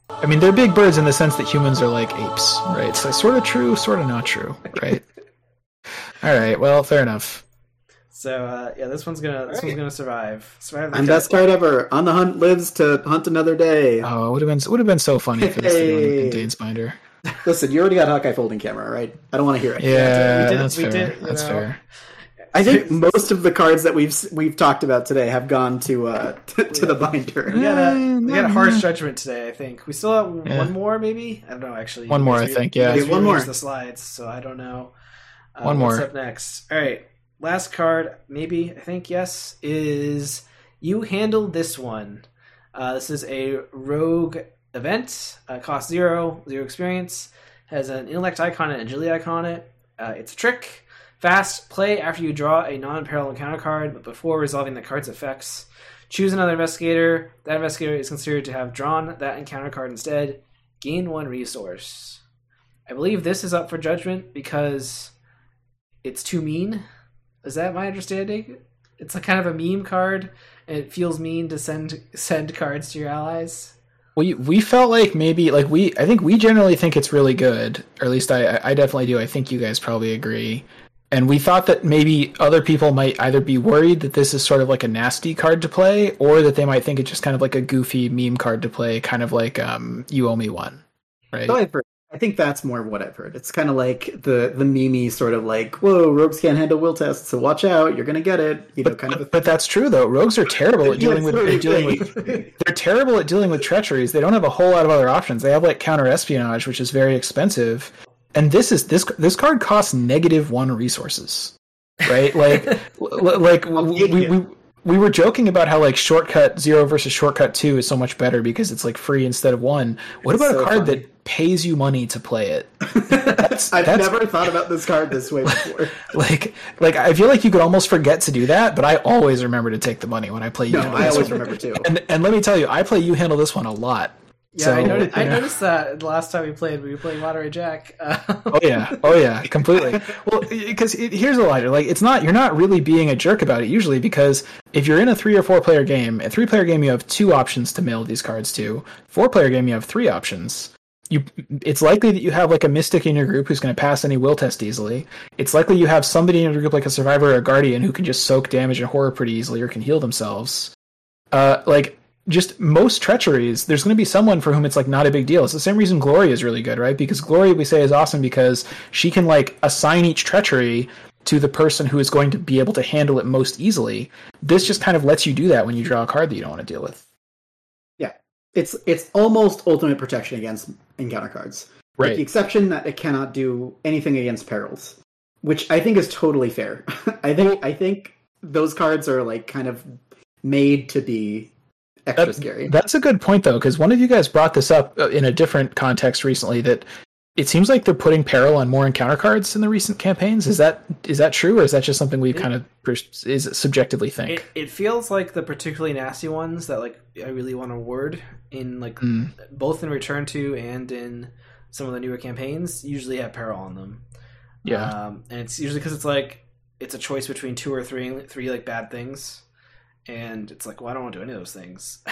I mean, they're big birds in the sense that humans are like apes, right? So sort of true, sort of not true, right? All right, well, fair enough. So yeah, this one's gonna survive. I'm best card ever. On the Hunt lives to hunt another day. Oh, it would have been so funny if this thing in Dane's binder. Listen, you already got Hawkeye Folding Camera, right? I don't want to hear it. Yeah, that's fair. I think most of the cards that we've talked about today have gone to the binder. We got a harsh judgment today. I think we still have one more, maybe. I don't know. Actually, one more. I think. Yeah, one more. The slides. So I don't know. One more. What's up next? All right. Last card, maybe. I think yes. Is You Handle This One? This is a rogue event. Cost 0 experience. Has an intellect icon and agility icon on it. It's a trick. Fast, play after you draw a non-parallel encounter card, but before resolving the card's effects. Choose another investigator. That investigator is considered to have drawn that encounter card instead. Gain 1 resource. I believe this is up for judgment because it's too mean. Is that my understanding? It's a kind of a meme card, and it feels mean to send cards to your allies. We felt like maybe like I think we generally think it's really good, or at least I definitely do. I think you guys probably agree. And we thought that maybe other people might either be worried that this is sort of like a nasty card to play, or that they might think it's just kind of like a goofy meme card to play, kind of like You Owe Me One, right? So I've heard. I think that's more of what I've heard. It's kind of like the meme-y sort of like, whoa, rogues can't handle will tests, so watch out, you're going to get it. But that's true, though. Rogues are terrible at dealing they're terrible at dealing with treacheries. They don't have a whole lot of other options. They have like counter-espionage, which is very expensive. And this card costs -1 resources, right? Like, we were joking about how like Shortcut 0 versus Shortcut 2 is so much better because it's like free instead of 1. What about a card that pays you money to play it? I've never thought about this card this way before. like I feel like you could almost forget to do that, but I always remember to take the money when I play. Remember too. And let me tell you, I play You Handle This One a lot. Yeah, so, I noticed that the last time we played Monterey Jack. Oh yeah, completely. Well, because here's a lighter. Like, you're not really being a jerk about it usually, because if you're in a 3 or 4 player game, a 3 player game you have 2 options to mail these cards to. 4 player game you have 3 options. It's likely that you have like a mystic in your group who's going to pass any will test easily. It's likely you have somebody in your group like a survivor or a guardian who can just soak damage and horror pretty easily or can heal themselves. Just most treacheries, there's going to be someone for whom it's like not a big deal. It's the same reason Glory is really good, right? Because Glory, we say, is awesome because she can like assign each treachery to the person who is going to be able to handle it most easily. This just kind of lets you do that when you draw a card that you don't want to deal with. Yeah, it's almost ultimate protection against encounter cards, right? With the exception that it cannot do anything against perils. which I think is totally fair. I think those cards are like kind of made to be extra scary. That's a good point, though, because one of you guys brought this up in a different context recently, that it seems like they're putting peril on more encounter cards in the recent campaigns. Is that true, or is that just something we kind of subjectively think? It feels like the particularly nasty ones that like I really want to ward in, like both in Return to and in some of the newer campaigns, usually have peril on them. Yeah, and it's usually because it's like it's a choice between two or three like bad things, and it's like, well, I don't want to do any of those things.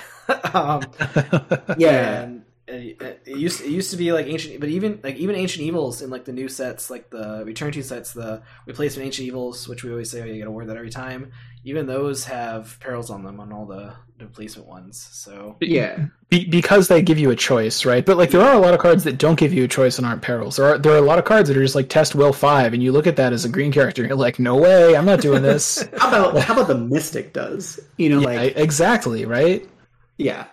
Yeah. It used to be like ancient, but even Ancient Evils in like the new sets, like the Return to sets, the replacement Ancient Evils, which we always say, oh, you get a word that every time. Even those have perils on them on all the replacement ones. So yeah, because they give you a choice, right? But like there are a lot of cards that don't give you a choice and aren't perils. There are a lot of cards that are just like test will 5, and you look at that as a green character, and you're like, no way, I'm not doing this. how about the Mystic does? You know, yeah, like exactly right. Yeah.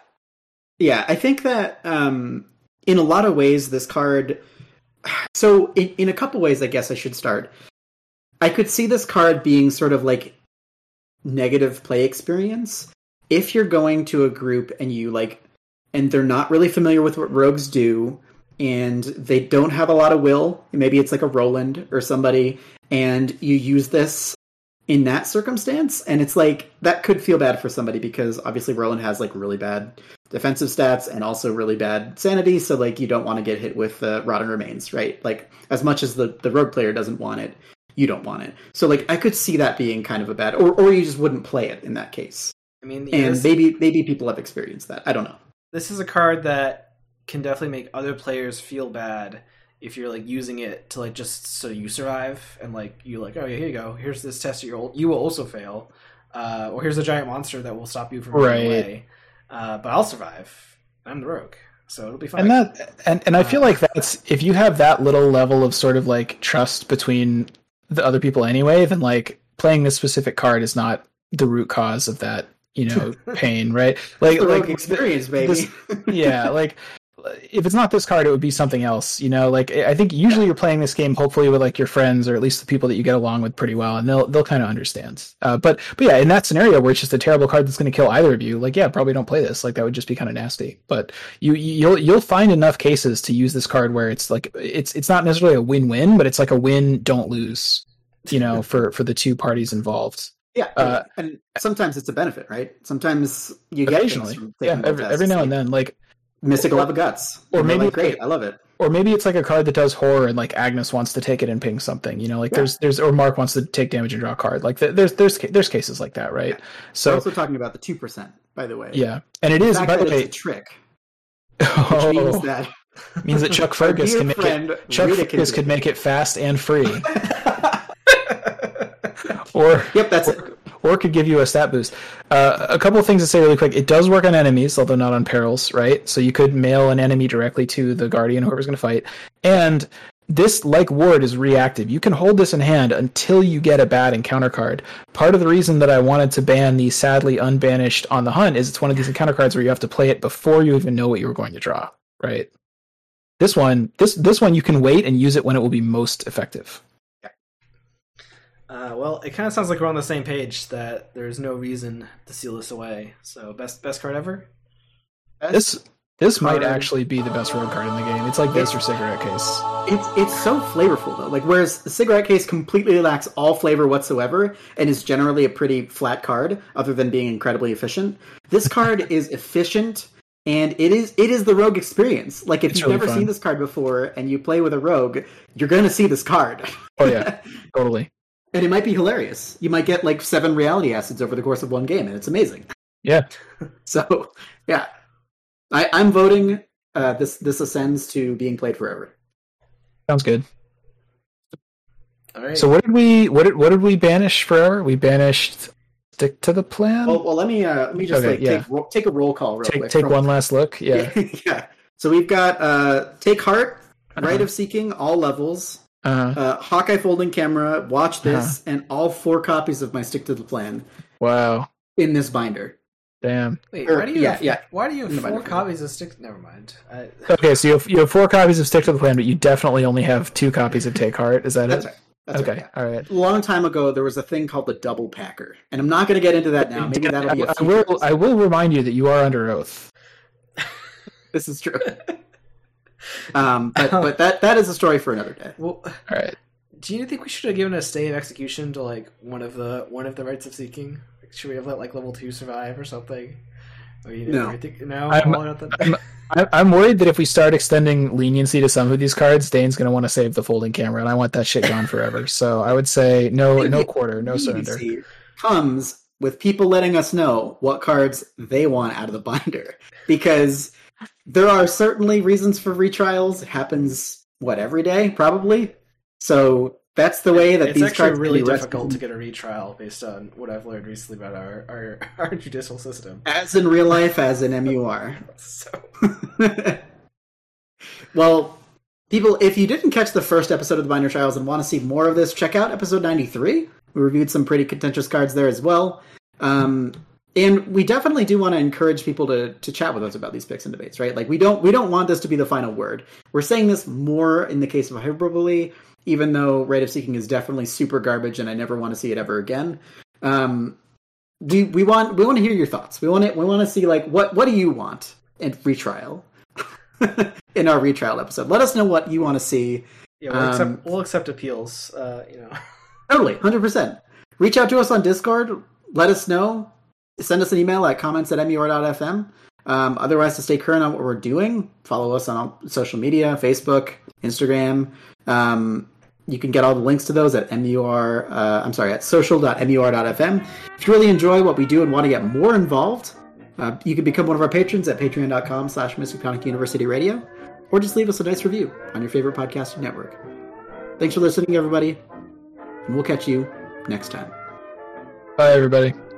Yeah, I think that in a lot of ways, this card... So in a couple ways, I guess I should start. I could see this card being sort of like negative play experience. If you're going to a group and you like, and they're not really familiar with what rogues do, and they don't have a lot of will, maybe it's like a Roland or somebody, and you use this in that circumstance, and it's like, that could feel bad for somebody, because obviously Roland has like really bad defensive stats and also really bad sanity, so like you don't want to get hit with Rotten Remains, right? Like as much as the rogue player doesn't want it, you don't want it. So like I could see that being kind of a bad, or you just wouldn't play it in that case. I mean, yeah, and maybe people have experienced that. I don't know. This is a card that can definitely make other players feel bad if you're like using it to like just so you survive, and like you like, oh yeah, here you go, here's this test you will also fail, or here's a giant monster that will stop you from running away. But I'll survive. I'm the rogue, so it'll be fine. And I feel like that's, if you have that little level of sort of like trust between the other people anyway, then like playing this specific card is not the root cause of that, you know, pain, right? Like the rogue experience, baby. Yeah, like if it's not this card, it would be something else, you know. Like I think usually you're playing this game hopefully with like your friends, or at least the people that you get along with pretty well, and they'll kind of understand. But yeah, in that scenario where it's just a terrible card that's going to kill either of you, like yeah, probably don't play this. Like that would just be kind of nasty. But you'll find enough cases to use this card where it's like it's not necessarily a win-win, but it's like a win don't lose, you know, for the two parties involved. Yeah, and sometimes it's a benefit, right? Sometimes you get things from taking every now and then, like Mystic Lava Guts. Or maybe like, great, I love it. Or maybe it's like a card that does horror, and like Agnes wants to take it and ping something, you know, like there's or Mark wants to take damage and draw a card. Like there's cases like that, right? Yeah. So we're also talking about the 2%, by the way. Yeah. And it is, by the way, a trick. Which means that Chuck Fergus can make it make it fast and free. Or could give you a stat boost. A couple of things to say really quick. It does work on enemies, although not on perils, right? So you could mail an enemy directly to the guardian, whoever's going to fight. And this, like ward, is reactive. You can hold this in hand until you get a bad encounter card. Part of the reason that I wanted to ban the sadly unbanished On the Hunt is it's one of these encounter cards where you have to play it before you even know what you were going to draw, right? This one you can wait and use it when it will be most effective. Well, it kind of sounds like we're on the same page, that there's no reason to seal this away. So best card ever? This might actually be the best road card in the game. It's like this or Cigarette Case. It's so flavorful, though. Like, whereas the Cigarette Case completely lacks all flavor whatsoever and is generally a pretty flat card, other than being incredibly efficient, this card is efficient, and it is the rogue experience. Like, if you've really never seen this card before and you play with a rogue, you're going to see this card. Oh, yeah. Totally. And it might be hilarious. You might get like 7 reality acids over the course of one game, and it's amazing. Yeah. So, yeah. I'm voting this ascends to being played forever. Sounds good. All right. So what did we banish forever? We banished Stick to the Plan? Well, let me just take a roll call real quick. Take one last look. Yeah. Yeah. So we've got Take Heart, Right of Seeking, all levels. Hawkeye Folding Camera, Watch This, and all 4 copies of my Stick to the Plan. Wow. In this binder. Damn. Wait, why do you have 4 copies of Stick? Never mind. Okay, so you have 4 copies of Stick to the Plan, but you definitely only have 2 copies of Take Heart. Is that it? Right. That's okay. All right. A long time ago, there was a thing called the double packer, and I'm not going to get into that now. Maybe that'll be. I will remind you that you are under oath. This is true. But that is a story for another day. Well, all right. Do you think we should have given a stay of execution to like one of the rights of seeking? Like, should we have let like level 2 survive or something? Or, you know, no. I'm worried that if we start extending leniency to some of these cards, Dane's going to want to save the folding camera, and I want that shit gone forever. So I would say no quarter, no surrender. Comes with people letting us know what cards they want out of the binder, because there are certainly reasons for retrials. It happens every day probably. So that's the way that it's these cards really difficult to get a retrial based on what I've learned recently about our judicial system. As in real life, as in MUR. So. Well, people, if you didn't catch the first episode of the Binder Trials and want to see more of this, check out episode 93. We reviewed some pretty contentious cards there as well. And we definitely do want to encourage people to chat with us about these picks and debates, right? Like we don't want this to be the final word. We're saying this more in the case of hyperbole, even though Right of Seeking is definitely super garbage and I never want to see it ever again. We want to hear your thoughts. We want to see like what do you want in retrial? In our retrial episode. Let us know what you want to see. Yeah, we'll accept appeals, Totally, 100%. Reach out to us on Discord, let us know. Send us an email at comments@mur.fm. Otherwise, to stay current on what we're doing, follow us on social media, Facebook, Instagram. You can get all the links to those at at social.mur.fm. If you really enjoy what we do and want to get more involved, you can become one of our patrons at patreon.com/Miskatonic University Radio, or just leave us a nice review on your favorite podcasting network. Thanks for listening, everybody, and we'll catch you next time. Bye, everybody.